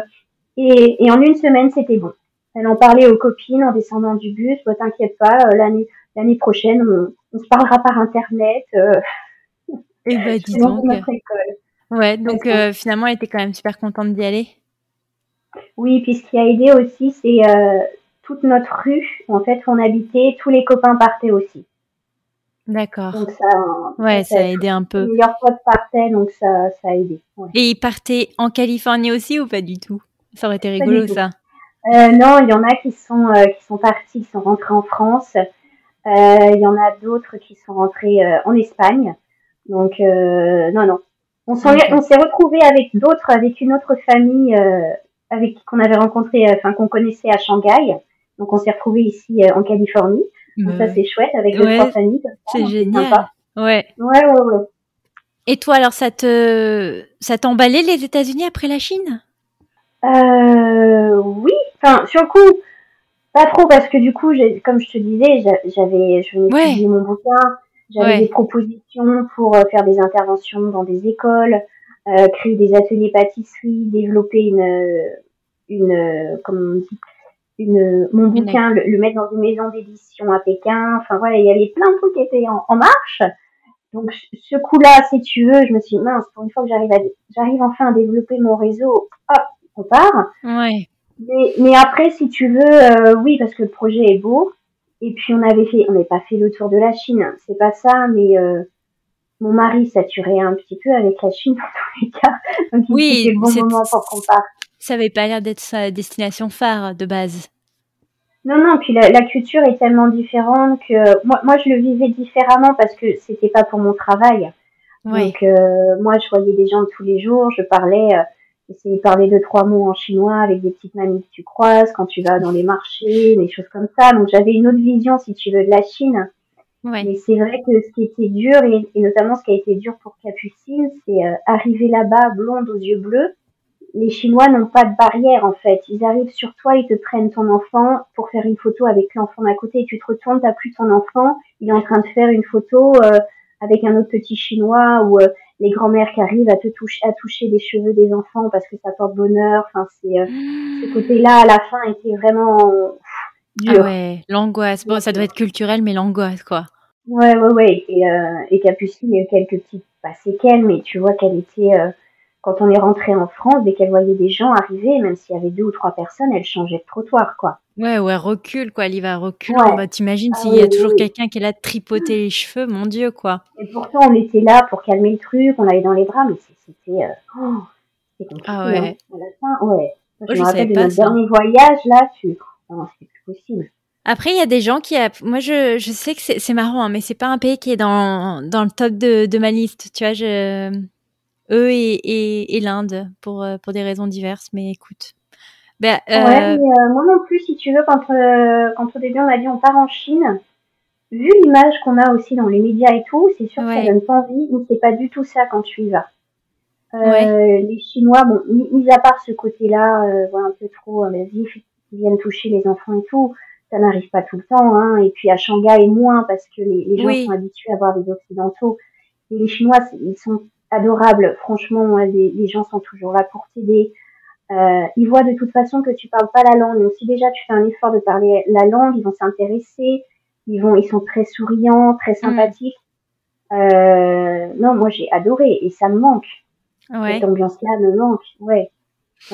et, et en une semaine, c'était bon. Elle en parlait aux copines en descendant du bus, bah, t'inquiète pas, euh, l'année, l'année prochaine, on, on se parlera par Internet, euh, et bah, dis donc. Notre école. Ouais, donc, donc euh, finalement, elle était quand même super contente d'y aller. Oui, puis ce qui a aidé aussi, c'est euh, toute notre rue, en fait, où on habitait, tous les copains partaient aussi. D'accord. Donc ça, ouais, ça, ça a aidé un peu. Les meilleurs potes partaient, donc ça, ça a aidé. Ouais. Et ils partaient en Californie aussi ou pas du tout? Ça aurait été rigolo, ça. Euh, non, il y en a qui sont euh, qui sont partis, qui sont rentrés en France. Il euh, y en a d'autres qui sont rentrés euh, en Espagne. Donc, euh, non, non. On, s'en, okay. on s'est retrouvés avec d'autres, avec une autre famille euh, avec qu'on avait rencontré, enfin qu'on connaissait à Shanghai. Donc on s'est retrouvés ici euh, en Californie. Donc euh... ça c'est chouette avec ouais, deux trois familles. C'est ça, génial. C'est ouais. Ouais ouais ouais. Et toi alors ça te ça t'emballait les États-Unis après la Chine? Euh, oui. Enfin sur le coup Pas trop, parce que du coup, j'ai, comme je te disais, j'avais, je venais ouais. étudier mon bouquin, j'avais ouais. des propositions pour faire des interventions dans des écoles, euh, créer des ateliers pâtisserie, développer une, une, comment on dit, une, mon bouquin, le, le mettre dans une maison d'édition à Pékin. Enfin voilà, il y avait plein de trucs qui étaient en, en marche. Donc ce coup-là, si tu veux, je me suis dit, mince, pour une fois que j'arrive à, j'arrive enfin à développer mon réseau, hop, on part. Ouais. Mais, mais après, si tu veux, euh, oui, parce que le projet est beau. Et puis on avait fait, on n'avait pas fait le tour de la Chine, hein, c'est pas ça, mais euh, mon mari saturait un petit peu avec la Chine dans tous les cas. Donc il oui, c'était le bon c'est... moment pour qu'on parte. Ça avait pas l'air d'être sa destination phare de base. Non, non, puis la, la culture est tellement différente que moi, moi, je le vivais différemment parce que c'était pas pour mon travail. Oui. Donc, euh, moi, je voyais des gens tous les jours, je parlais, euh, j'essayais de parler deux, trois mots en chinois avec des petites mamies que tu croises quand tu vas dans les marchés, des choses comme ça. Donc, j'avais une autre vision, si tu veux, de la Chine. Oui. Mais c'est vrai que ce qui était dur, et, et notamment ce qui a été dur pour Capucine, c'est euh, arriver là-bas, blonde aux yeux bleus. Les Chinois n'ont pas de barrière, en fait. Ils arrivent sur toi, ils te prennent ton enfant pour faire une photo avec l'enfant d'à côté. Et tu te retournes, t'as plus ton enfant. Il est en train de faire une photo euh, avec un autre petit Chinois ou euh, les grands-mères qui arrivent à te toucher, à toucher les cheveux des enfants parce que ça porte bonheur. Enfin, c'est euh, ce côté-là à la fin était vraiment pff, dur. Ah ouais, l'angoisse. Bon, ça doit être culturel, mais l'angoisse, quoi. Ouais, ouais, ouais. Et, euh, et Capucine, il y a eu quelques petites bah, séquelles, mais tu vois qu'elle était euh, quand on est rentré en France, dès qu'elle voyait des gens arriver, même s'il y avait deux ou trois personnes, elle changeait de trottoir, quoi. Ouais, ouais, recule, quoi. Elle y va, recule. Ouais. Bah, t'imagines ah, s'il oui, y a oui, toujours oui. quelqu'un qui est là de tripoter mmh. les cheveux, mon Dieu, quoi. Et pourtant, on était là pour calmer le truc, on l'avait dans les bras, mais c'était... Euh... Oh, c'était compliqué, ah ouais. Hein. À la fin, ouais. Moi, je oh, me rappelle je de pas, notre ça. dernier voyage, là, tu... Non, c'était plus possible. Après, il y a des gens qui... A... Moi, je, je sais que c'est, c'est marrant, hein, mais c'est pas un pays qui est dans, dans le top de, de ma liste, tu vois, je... Eux et, et, et l'Inde pour, pour des raisons diverses, mais écoute. Bah, euh... Ouais, mais euh, moi non plus, si tu veux, quand, euh, quand au début on a dit on part en Chine, vu l'image qu'on a aussi dans les médias et tout, c'est sûr ouais. que ça donne pas envie, mais c'est pas du tout ça quand tu y vas. Euh, ouais. Les Chinois, bon, mis à part ce côté-là, euh, voilà, un peu trop, euh, vif, ils viennent toucher les enfants et tout, ça n'arrive pas tout le temps, hein, et puis à Shanghai moins, parce que les, les gens oui. sont habitués à voir les Occidentaux, et les Chinois, ils sont adorable, franchement, les, les gens sont toujours là pour t'aider. Euh, ils voient de toute façon que tu parles pas la langue. Donc si déjà tu fais un effort de parler la langue, ils vont s'intéresser. Ils vont, ils sont très souriants, très sympathiques. Mmh. Euh, non, moi j'ai adoré et ça me manque. Ouais. Cette ambiance-là me manque. Ouais,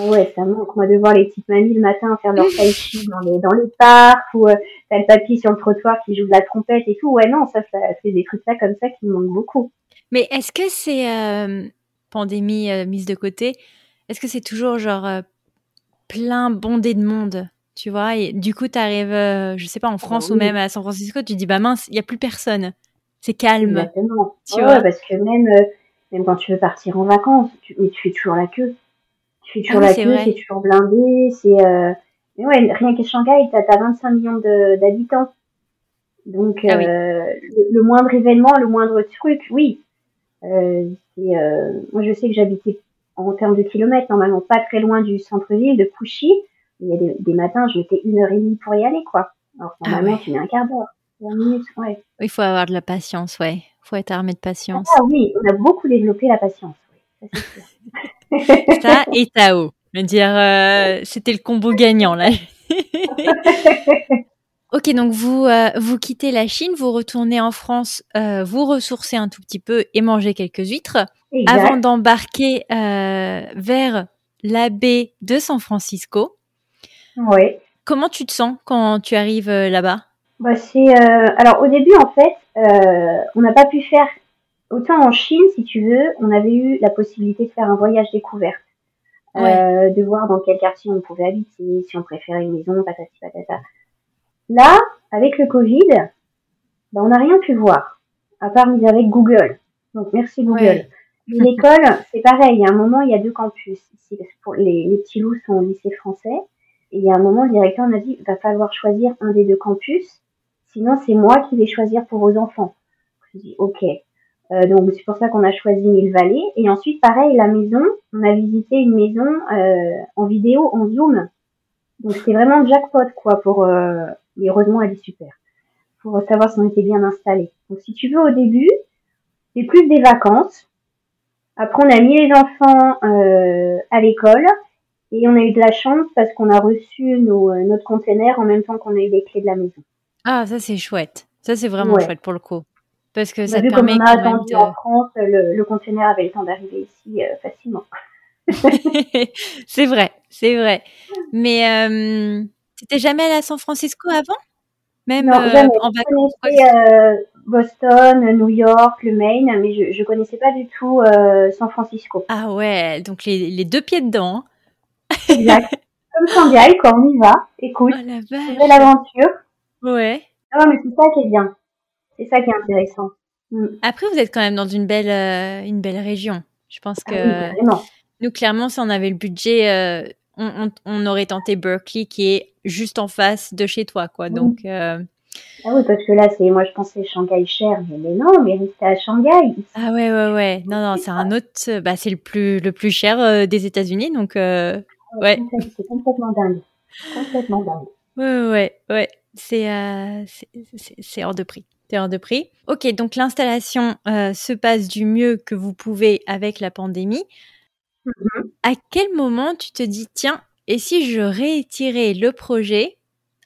ouais, ça me manque. Moi de voir les petites mamies le matin faire leur tai chi dans les dans les parcs ou euh, t'as le papy sur le trottoir qui joue de la trompette et tout. Ouais, non, ça, ça c'est des trucs là comme ça qui me manquent beaucoup. Mais est-ce que c'est, euh, pandémie euh, mise de côté, est-ce que c'est toujours genre euh, plein bondé de monde, tu vois, et du coup, t'arrives, euh, je sais pas, en France oh, oui. ou même à San Francisco, tu te dis, bah mince, il n'y a plus personne, c'est calme. Exactement, tu oh, vois ouais, parce que même, euh, même quand tu veux partir en vacances, tu, mais tu fais toujours la queue, tu fais toujours ah, la c'est queue, vrai. C'est toujours blindé, c'est, euh... mais ouais, rien qu'à Shanghai, t'as, t'as vingt-cinq millions de, d'habitants, donc ah, euh, oui. le, le moindre événement, le moindre truc, oui. Euh, et, euh, moi je sais que j'habitais en termes de kilomètres normalement pas très loin du centre-ville de Puchy. Il y a des, des matins je mettais une heure et demie pour y aller quoi. Alors normalement ah ouais. tu mets un quart d'heure, vingt minutes ouais. Il faut avoir de la patience, ouais. Il faut être armé de patience. Ah oui, on a beaucoup développé la patience. Oui. Ça, c'est sûr. Ça et Tao. Je veux dire, euh, c'était le combo gagnant là. Ok, donc vous euh, vous quittez la Chine, vous retournez en France, euh, vous ressourcez un tout petit peu et mangez quelques huîtres exact. Avant d'embarquer euh, vers la baie de San Francisco. Oui. Comment tu te sens quand tu arrives euh, là-bas ? Bah c'est euh, alors au début en fait, euh, on n'a pas pu faire autant en Chine si tu veux, on avait eu la possibilité de faire un voyage découverte, ouais. euh, de voir dans quel quartier on pouvait habiter, si on préférait une maison, patati patata. Là, avec le Covid, ben on n'a rien pu voir, à part mis avec Google. Donc, merci Google. Ouais. Mais l'école, c'est pareil. Il y a un moment, il y a deux campus. Ici, pour les, les petits loups sont au lycée français. Et il y a un moment, le directeur m'a dit, il va falloir choisir un des deux campus. Sinon, c'est moi qui vais choisir pour vos enfants. Je dis, OK. Euh, donc, c'est pour ça qu'on a choisi Mill Valley. Et ensuite, pareil, la maison, on a visité une maison euh, en vidéo, en Zoom. Donc c'était vraiment jackpot quoi pour euh, et heureusement elle est super pour savoir si on était bien installé. Donc si tu veux au début, c'est plus des vacances. Après on a mis les enfants euh, à l'école et on a eu de la chance parce qu'on a reçu nos, euh, notre container en même temps qu'on a eu les clés de la maison. Ah ça c'est chouette, ça c'est vraiment ouais. chouette pour le coup. Parce que on ça te permet comme on a attendu de... en France, le, le container avait le temps d'arriver ici euh, facilement. C'est vrai, c'est vrai. Mais euh, t'étais jamais allée à San Francisco avant ? Même non, euh, en vacances. Je connaissais euh, Boston, New York, le Maine, mais je je connaissais pas du tout euh, San Francisco. Ah ouais, donc les, les deux pieds dedans. Exact. Comme Shanghai, quand on y va, écoute, oh, c'est une belle aventure. Ouais. Non mais c'est ça qui est bien. C'est ça qui est intéressant. Après, vous êtes quand même dans une belle, euh, une belle région. Je pense que ah oui, nous, clairement, si on avait le budget, euh, on, on, on aurait tenté Berkeley, qui est juste en face de chez toi, quoi. Donc, euh... ah oui, parce que là, c'est, moi, je pensais Shanghai cher, mais non, mais rester à Shanghai. Ici. Ah ouais, ouais, ouais. Non, non, c'est un autre. Bah, c'est le plus, le plus cher euh, des États-Unis, donc euh, ouais. C'est complètement dingue, complètement dingue. Ouais, ouais, ouais. C'est, euh, c'est, c'est, c'est hors de prix. De prix. Ok, donc l'installation euh, se passe du mieux que vous pouvez avec la pandémie. Mm-hmm. À quel moment tu te dis, tiens, et si je réétirais le projet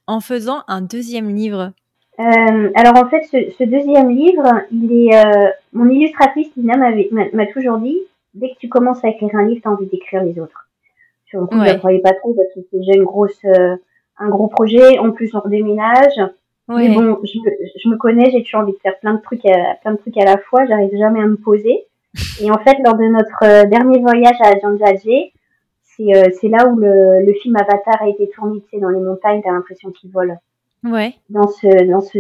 en faisant un deuxième livre ? euh, Alors en fait, ce, ce deuxième livre, il est, euh, mon illustratrice Nina m'a, m'a toujours dit, dès que tu commences à écrire un livre, tu as envie d'écrire les autres. Sur le coup, ouais. je ne croyais pas trop parce que c'est déjà une grosse, euh, un gros projet. En plus, on redéménage. Ouais. Mais bon, je, je me connais, j'ai toujours envie de faire plein de trucs à, plein de trucs à la fois, j'arrive jamais à me poser. Et en fait, lors de notre euh, dernier voyage à Zhangjiajie, c'est, euh, c'est là où le, le film Avatar a été tourné, tu sais, dans les montagnes, t'as l'impression qu'il vole. Ouais. Dans ce, dans ce,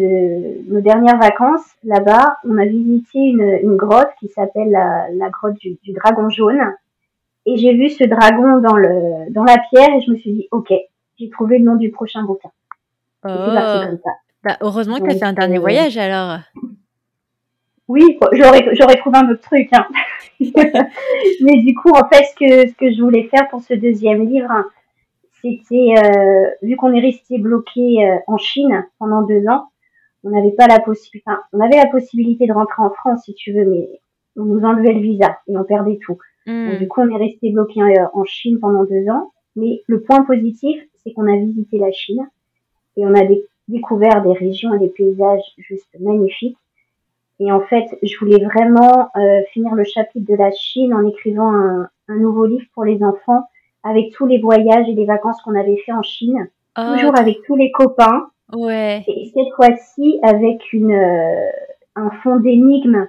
nos dernières vacances, là-bas, on a visité une, une grotte qui s'appelle la, la grotte du, du dragon jaune. Et j'ai vu ce dragon dans le, dans la pierre et je me suis dit, ok, j'ai trouvé le nom du prochain bouquin. Oh. Et c'est parti comme ça. Bah, heureusement que tu as fait un dernier voyage, alors. Oui, j'aurais, j'aurais trouvé un autre truc. Hein. Mais du coup, en fait, ce que, ce que je voulais faire pour ce deuxième livre, c'était, euh, vu qu'on est resté bloqué euh, en Chine pendant deux ans, on n'avait pas la possibilité, enfin, on avait la possibilité de rentrer en France, si tu veux, mais on nous enlevait le visa et on perdait tout. Mmh. Donc, du coup, on est resté bloqué euh, en Chine pendant deux ans. Mais le point positif, c'est qu'on a visité la Chine et on a des découvert des régions et des paysages juste magnifiques. Et en fait, je voulais vraiment euh, finir le chapitre de la Chine en écrivant un, un nouveau livre pour les enfants avec tous les voyages et les vacances qu'on avait fait en Chine, oh. toujours avec tous les copains. Ouais. Et cette fois-ci avec une euh, un fond d'énigmes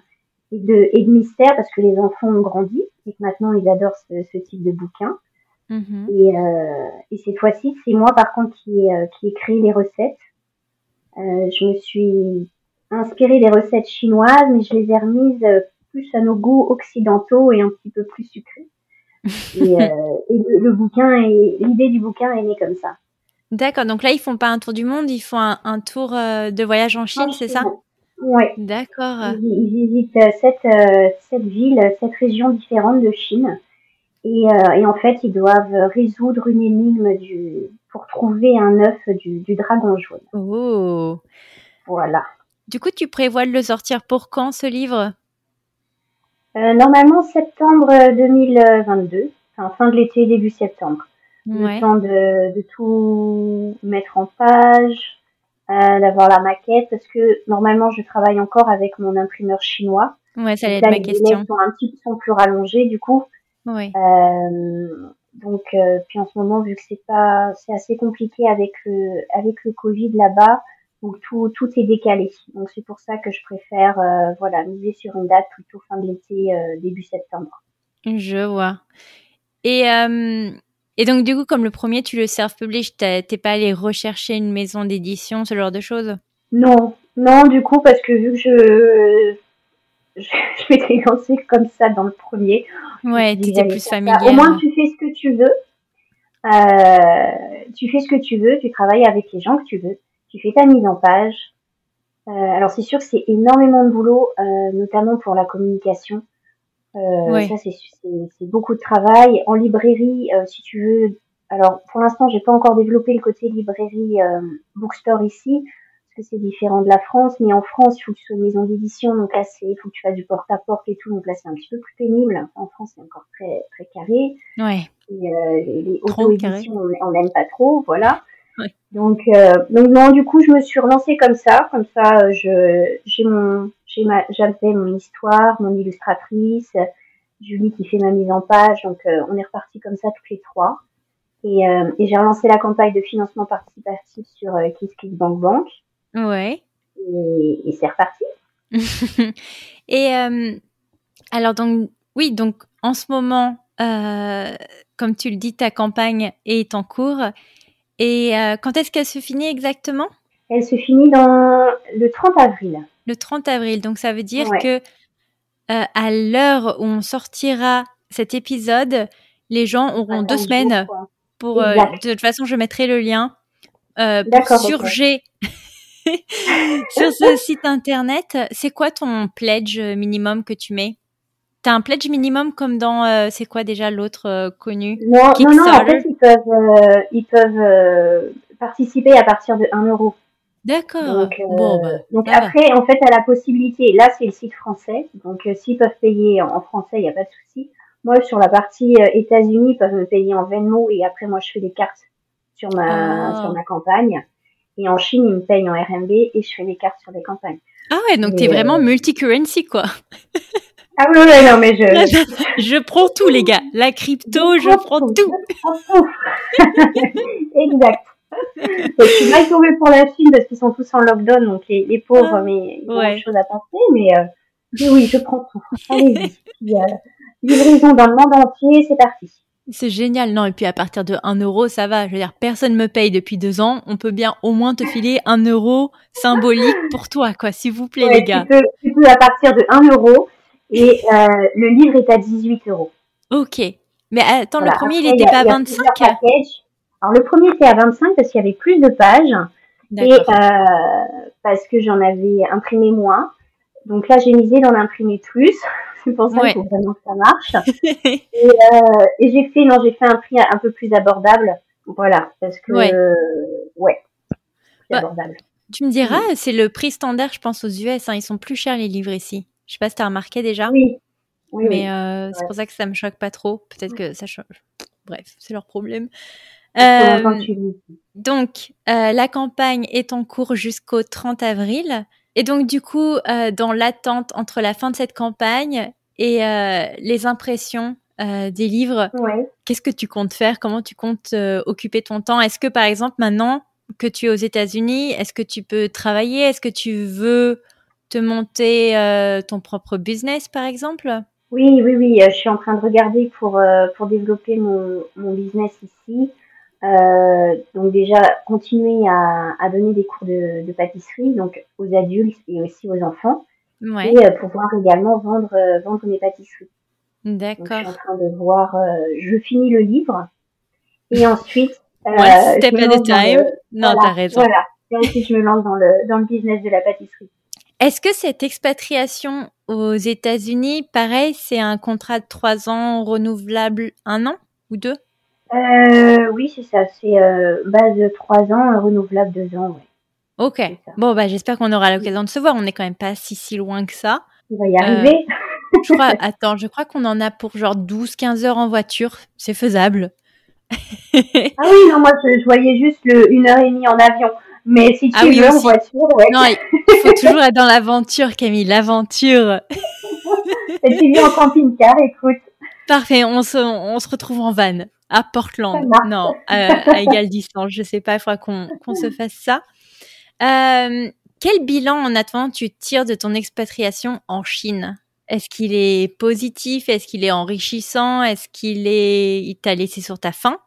et de et de mystères parce que les enfants ont grandi et que maintenant ils adorent ce, ce type de bouquin. Mm-hmm. Et euh, et cette fois-ci, c'est moi par contre qui euh, qui ai créé les recettes. Euh, je me suis inspirée des recettes chinoises, mais je les ai remises euh, plus à nos goûts occidentaux et un petit peu plus sucrés. Et, euh, et le, le bouquin, est, l'idée du bouquin est née comme ça. D'accord, donc là, ils ne font pas un tour du monde, ils font un, un tour euh, de voyage en Chine, ah, c'est ça ? Oui. D'accord. Ils, ils visitent euh, cette, euh, cette ville, cette région différente de Chine. Et, euh, et en fait, ils doivent résoudre une énigme du... pour trouver un œuf du, du dragon jaune. Oh. Voilà. Du coup, tu prévois de le sortir pour quand, ce livre ? euh, Normalement, septembre deux mille vingt-deux, enfin, fin de l'été, début septembre. Ouais. Le temps de, de tout mettre en page, euh, d'avoir la maquette, parce que normalement, je travaille encore avec mon imprimeur chinois. Ouais, ça allait être ma question. Les sont un petit peu plus rallongés, du coup. Oui. Euh, donc, euh, puis en ce moment, vu que c'est pas, c'est assez compliqué avec le, avec le Covid là-bas, donc tout, tout est décalé. Donc c'est pour ça que je préfère, euh, voilà, miser sur une date plutôt fin de l'été, euh, début septembre. Je vois. Et euh, et donc du coup, comme le premier, tu le self-publish, t'es, t'es pas allé rechercher une maison d'édition, ce genre de choses ? Non, non, du coup, parce que vu que je Je, je m'étais lancée comme ça dans le premier. Ouais, tu étais plus familière. Au moins, tu fais ce que tu veux. Euh, tu fais ce que tu veux, tu travailles avec les gens que tu veux, tu fais ta mise en page. Euh, alors, c'est sûr que c'est énormément de boulot, euh, notamment pour la communication. Euh, oui. Ça, c'est, c'est, c'est beaucoup de travail. En librairie, euh, si tu veux Alors, pour l'instant, j'ai pas encore développé le côté librairie euh, bookstore ici, parce que c'est différent de la France. Mais en France, il faut que tu sois maison d'édition, donc là, c'est, il faut que tu fasses du porte-à-porte et tout, donc là, c'est un petit peu plus pénible. En France, c'est encore très très carré. Ouais. Et, euh, les auto-éditions, on n'aime pas trop, voilà. Ouais. Donc, euh, donc non, du coup, je me suis relancée comme ça, comme ça, euh, je j'ai mon, j'ai ma, j'avais mon histoire, mon illustratrice, Julie qui fait ma mise en page, donc euh, on est reparti comme ça toutes les trois. Et, euh, et j'ai relancé la campagne de financement participatif sur euh, KissKissBankBank. Ouais. Et, et c'est reparti. Et euh, alors, donc, oui, donc en ce moment, euh, comme tu le dis, ta campagne est en cours. Et euh, quand est-ce qu'elle se finit exactement ? Elle se finit dans le trente avril. Le trente avril, donc ça veut dire ouais. que euh, à l'heure où on sortira cet épisode, les gens auront ah, deux semaines. Jour, pour, euh, de toute façon, je mettrai le lien euh, pour surger okay. sur ce site internet. C'est quoi ton pledge minimum que tu mets ? T'as un pledge minimum comme dans euh, c'est quoi déjà l'autre euh, connu ? Non, non, non, en fait, ils peuvent, euh, ils peuvent euh, participer à partir de un euro. D'accord. Donc, euh, bon, bah, donc après, va. En fait, t'as la possibilité. Là, c'est le site français. Donc, euh, s'ils peuvent payer en français, il n'y a pas de souci. Moi, sur la partie euh, États-Unis, ils peuvent me payer en Venmo et après, moi, je fais des cartes sur ma, oh. sur ma campagne. Et en Chine, ils me payent en R M B et je fais des cartes sur les campagnes. Ah ouais, donc mais, t'es vraiment euh, multi-currency, quoi. Ah oui, oui, non, mais je... je... Je prends tout, les gars. La crypto, je, je prends, prends tout. tout. Je prends tout. Exact. Donc, je suis mal tombée pour la Chine parce qu'ils sont tous en lockdown, donc les, les pauvres, mais ils ont ouais. des choses à penser, mais, euh, mais oui, je prends tout. Allez-y. Puis, euh, livraison dans le monde entier, c'est parti. C'est génial. Non, et puis à partir de un euro, ça va. Je veux dire, personne ne me paye depuis deux ans. On peut bien au moins te filer un euro symbolique pour toi, quoi, s'il vous plaît, ouais, les gars. Tu peux, tu peux à partir de un euro, et euh, le livre est à dix-huit euros. Ok. Mais attends, voilà. Le premier, après, il n'était pas à vingt-cinq? Alors, le premier était à vingt-cinq parce qu'il y avait plus de pages. D'accord. Et euh, parce que j'en avais imprimé moins. Donc là, j'ai misé d'en imprimer plus. C'est pour ça ouais. que vraiment ça marche. et, euh, et j'ai fait, non, j'ai fait un prix un peu plus abordable. Voilà, parce que, ouais, euh, ouais c'est bah, abordable. Tu me diras, oui. C'est le prix standard, je pense, aux U S. Hein, ils sont plus chers, les livres, ici. Je sais pas si t'as remarqué déjà. Oui. oui mais euh, oui. C'est pour ça que ça me choque pas trop. Peut-être que ça choque. Bref, c'est leur problème. Euh, donc, euh, la campagne est en cours jusqu'au trente avril. Et donc, du coup, euh, dans l'attente entre la fin de cette campagne et euh, les impressions euh, des livres, ouais. qu'est-ce que tu comptes faire ? Comment tu comptes euh, occuper ton temps ? Est-ce que, par exemple, maintenant que tu es aux États-Unis, est-ce que tu peux travailler ? Est-ce que tu veux te monter euh, ton propre business, par exemple ? Oui, oui, oui. Je suis en train de regarder pour, euh, pour développer mon, mon business ici. Euh, donc déjà continuer à, à donner des cours de, de pâtisserie donc aux adultes et aussi aux enfants ouais. et euh, pouvoir également vendre euh, vendre mes pâtisseries. D'accord. Donc, je suis en train de voir. Euh, je finis le livre et ensuite. Euh, One step at a time. Le, non, voilà, t'as raison. Voilà. Et ensuite je me lance dans le dans le business de la pâtisserie. Est-ce que cette expatriation aux États-Unis, pareil, c'est un contrat de trois ans renouvelable un an ou deux? Euh, oui, c'est ça. C'est euh, base de trois ans, renouvelable deux ans, oui. Ok. Bon, bah j'espère qu'on aura l'occasion de se voir. On n'est quand même pas si, si loin que ça. On va y arriver. Euh, je crois, attends, je crois qu'on en a pour genre douze à quinze heures en voiture. C'est faisable. Ah oui, non, moi, je, je voyais juste le une heure trente en avion. Mais si tu ah, veux, oui, en voiture, ouais. Non, il faut toujours être dans l'aventure, Camille, l'aventure. Et tu vis en camping-car, écoute. Parfait, on se, on se retrouve en van. À Portland, non, euh, à égale distance, je sais pas, il faudra qu'on, qu'on se fasse ça. Euh, quel bilan en attendant tu tires de ton expatriation en Chine ? Est-ce qu'il est positif ? Est-ce qu'il est enrichissant ? Est-ce qu'il est, il t'a laissé sur ta faim ?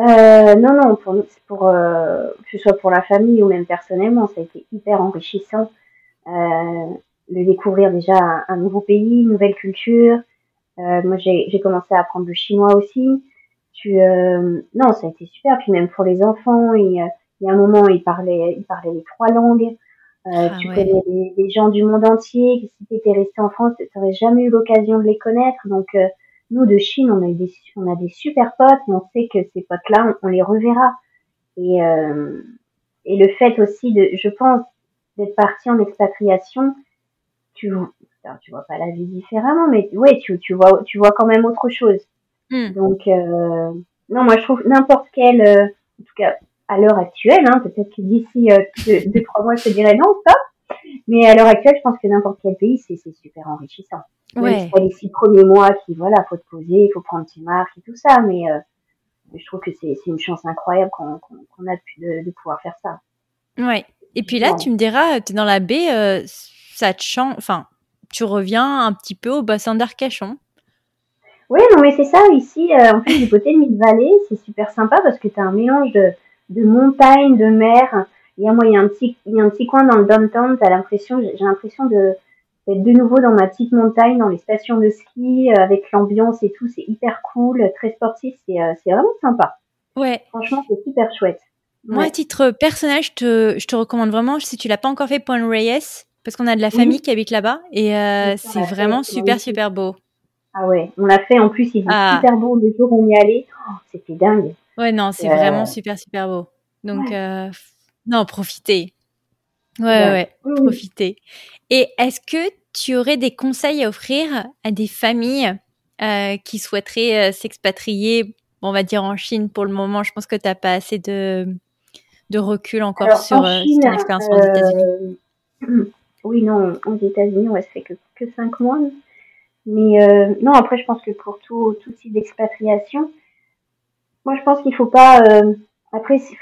euh, Non, non, pour, pour euh, que ce soit pour la famille ou même personnellement, ça a été hyper enrichissant euh, de découvrir déjà un, un nouveau pays, une nouvelle culture. Euh, moi, j'ai, j'ai commencé à apprendre le chinois aussi. Tu, euh, non, ça a été super. Puis même pour les enfants, il, il y a un moment, ils parlaient, ils parlaient les trois langues. Euh, ah, tu ouais. connais les, les gens du monde entier. Si tu étais resté en France, tu n'aurais jamais eu l'occasion de les connaître. Donc, euh, Nous, de Chine, on a des, on a des super potes, et on sait que ces potes-là, on, on les reverra. Et, euh, et le fait aussi de, je pense, d'être parti en expatriation, tu vois, tu vois pas la vie différemment, mais ouais, tu, tu vois, tu vois quand même autre chose. Mm. Donc, euh, non, moi, je trouve n'importe quel, euh, en tout cas, à l'heure actuelle, hein, peut-être que d'ici euh, deux, deux, trois mois, je te dirais non, stop. Mais à l'heure actuelle, je pense que n'importe quel pays, c'est, c'est super enrichissant. Ouais. Même les six premiers mois qui, voilà, faut te poser, il faut prendre tes marques et tout ça, mais euh, je trouve que c'est, c'est une chance incroyable qu'on, qu'on, qu'on a de, de pouvoir faire ça. Ouais. Et puis là, ouais. Tu me diras, t'es dans la baie, euh, ça te change, enfin, tu reviens un petit peu au bassin d'Arcachon. Oui, non, mais c'est ça, ici, euh, en plus, du côté de Mill Valley, c'est super sympa parce que t'as un mélange de, de montagne, de mer. Il y a, moi, il y a un petit, il y a un petit coin dans le downtown, t'as l'impression, j'ai l'impression de, d'être de nouveau dans ma petite montagne, dans les stations de ski, euh, avec l'ambiance et tout, c'est hyper cool, très sportif, c'est, euh, c'est vraiment sympa. Ouais. Franchement, c'est super chouette. Ouais. Moi, à titre personnel, je te, je te recommande vraiment, si tu l'as pas encore fait, Point Reyes, parce qu'on a de la famille oui. qui habite là-bas, et euh, c'est, c'est vraiment fait, super, c'est super beau. Ah ouais, on l'a fait, en plus, il est ah. super beau, le jour où on y allait, oh, c'était dingue. Ouais, non, c'est euh... vraiment super, super beau. Donc, ouais. euh, non, profitez. Ouais, ouais, ouais oui. profitez. Et est-ce que tu aurais des conseils à offrir à des familles euh, qui souhaiteraient euh, s'expatrier, on va dire en Chine pour le moment? Je pense que tu n'as pas assez de, de recul encore. Alors, sur, en Chine, sur ton expérience euh, aux États-Unis. Euh, oui, non, aux États-Unis, ouais, ça fait que, que cinq mois. Mais euh, non, après, je pense que pour tout, tout type d'expatriation, moi, je pense qu'il ne faut pas... Euh, après, c'est,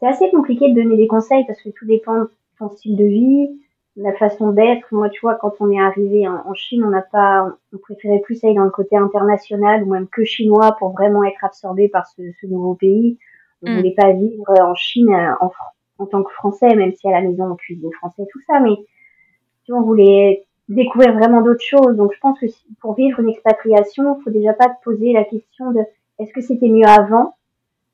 c'est assez compliqué de donner des conseils parce que tout dépend de ton style de vie, la façon d'être. Moi, tu vois, quand on est arrivé en, en Chine, on n'a pas, on préférait plus aller dans le côté international ou même que chinois pour vraiment être absorbé par ce, ce nouveau pays. On ne mm. voulait pas vivre en Chine en, en tant que Français, même si à la maison on cuisine français, tout ça. Mais tu vois, on voulait découvrir vraiment d'autres choses. Donc, je pense que si, pour vivre une expatriation, il faut déjà pas te poser la question de est-ce que c'était mieux avant.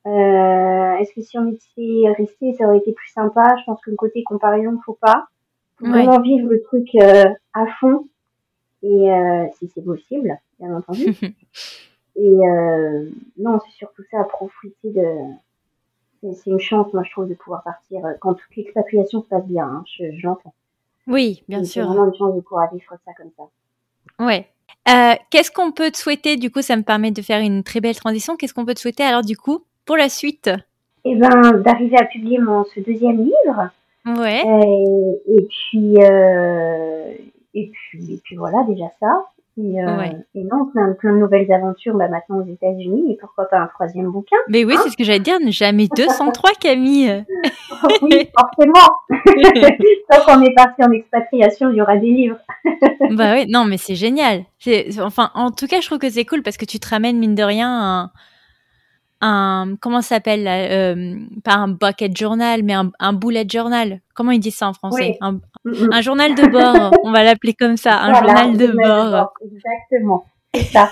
Euh, est-ce que si on était resté, ça aurait été plus sympa? Je pense que le côté comparaison, faut pas. Faut vraiment ouais. vivre le truc euh, à fond et euh, si c'est possible, bien entendu. Et euh, non, c'est surtout ça, profiter de. C'est, c'est une chance, moi je trouve, de pouvoir partir quand toute l'expatriation se passe bien. Hein, je, je l'entends. Oui, bien Donc, sûr. C'est vraiment une chance de pouvoir vivre ça comme ça. Ouais. Euh, qu'est-ce qu'on peut te souhaiter? Du coup, ça me permet de faire une très belle transition. Qu'est-ce qu'on peut te souhaiter alors du coup? Pour la suite, eh ben, d'arriver à publier mon, ce deuxième livre. Ouais. Euh, et, puis, euh, et, puis, et puis voilà, déjà ça. Et, euh, ouais. et non, plein, plein de nouvelles aventures bah, maintenant aux États-Unis. Et pourquoi pas un troisième bouquin? Mais oui, hein, c'est ce que j'allais dire. Jamais deux cent trois, Camille. Oui, forcément. Tant qu'on est parti en expatriation, il y aura des livres. Bah oui, non, mais c'est génial. C'est, enfin, en tout cas, je trouve que c'est cool parce que tu te ramènes, mine de rien, un. Un, comment ça s'appelle là, euh, pas un bucket journal mais un, un bullet journal, comment ils disent ça en français? Oui. un, un journal de bord, on va l'appeler comme ça, un voilà, journal de bord. bord exactement, c'est ça.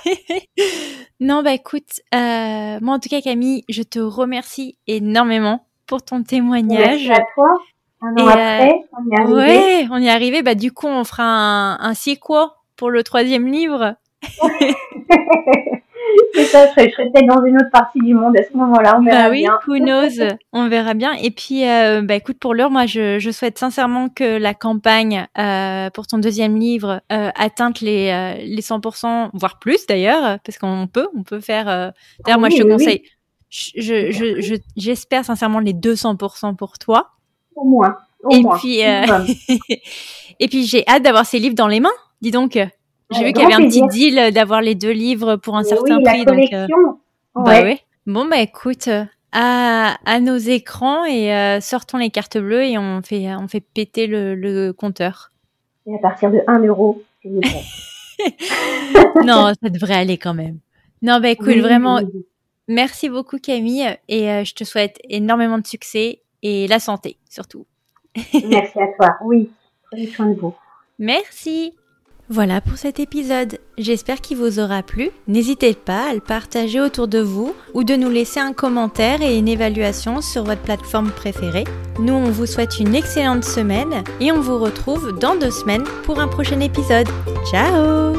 Non bah écoute, euh, moi en tout cas Camille, je te remercie énormément pour ton témoignage. Merci à toi. Un an après, euh, on y est arrivé. Ouais, on y est arrivé, bah du coup on fera un, un sequel pour le troisième livre. C'est ça, je serais, je serais peut-être dans une autre partie du monde à ce moment-là, on verra bah oui, bien. Who knows, on verra bien. Et puis, euh, bah, écoute, pour l'heure, moi, je, je souhaite sincèrement que la campagne euh, pour ton deuxième livre euh, atteigne les, euh, les cent pour cent, voire plus d'ailleurs, parce qu'on peut, on peut faire... Euh... D'ailleurs, oh, moi, oui, je te conseille, oui. je, je, je, j'espère sincèrement les deux cents pour cent pour toi. Au moins, au et moins. Puis, euh... et puis, j'ai hâte d'avoir ces livres dans les mains, dis donc. J'ai ouais, vu qu'il y avait un plaisir. Petit deal d'avoir les deux livres pour un et certain oui, prix. La collection. Donc, euh, ouais. Bah ouais. Bon, bah écoute, à, à nos écrans et euh, sortons les cartes bleues et on fait, on fait péter le, le compteur. Et à partir de un euro, c'est mieux. Non, ça devrait aller quand même. Non, bah écoute, oui, vraiment, oui, oui. Merci beaucoup Camille et euh, je te souhaite énormément de succès et la santé surtout. Merci à toi, oui. Prenez soin de vous. Merci. Voilà pour cet épisode, j'espère qu'il vous aura plu. N'hésitez pas à le partager autour de vous ou de nous laisser un commentaire et une évaluation sur votre plateforme préférée. Nous, on vous souhaite une excellente semaine et on vous retrouve dans deux semaines pour un prochain épisode. Ciao!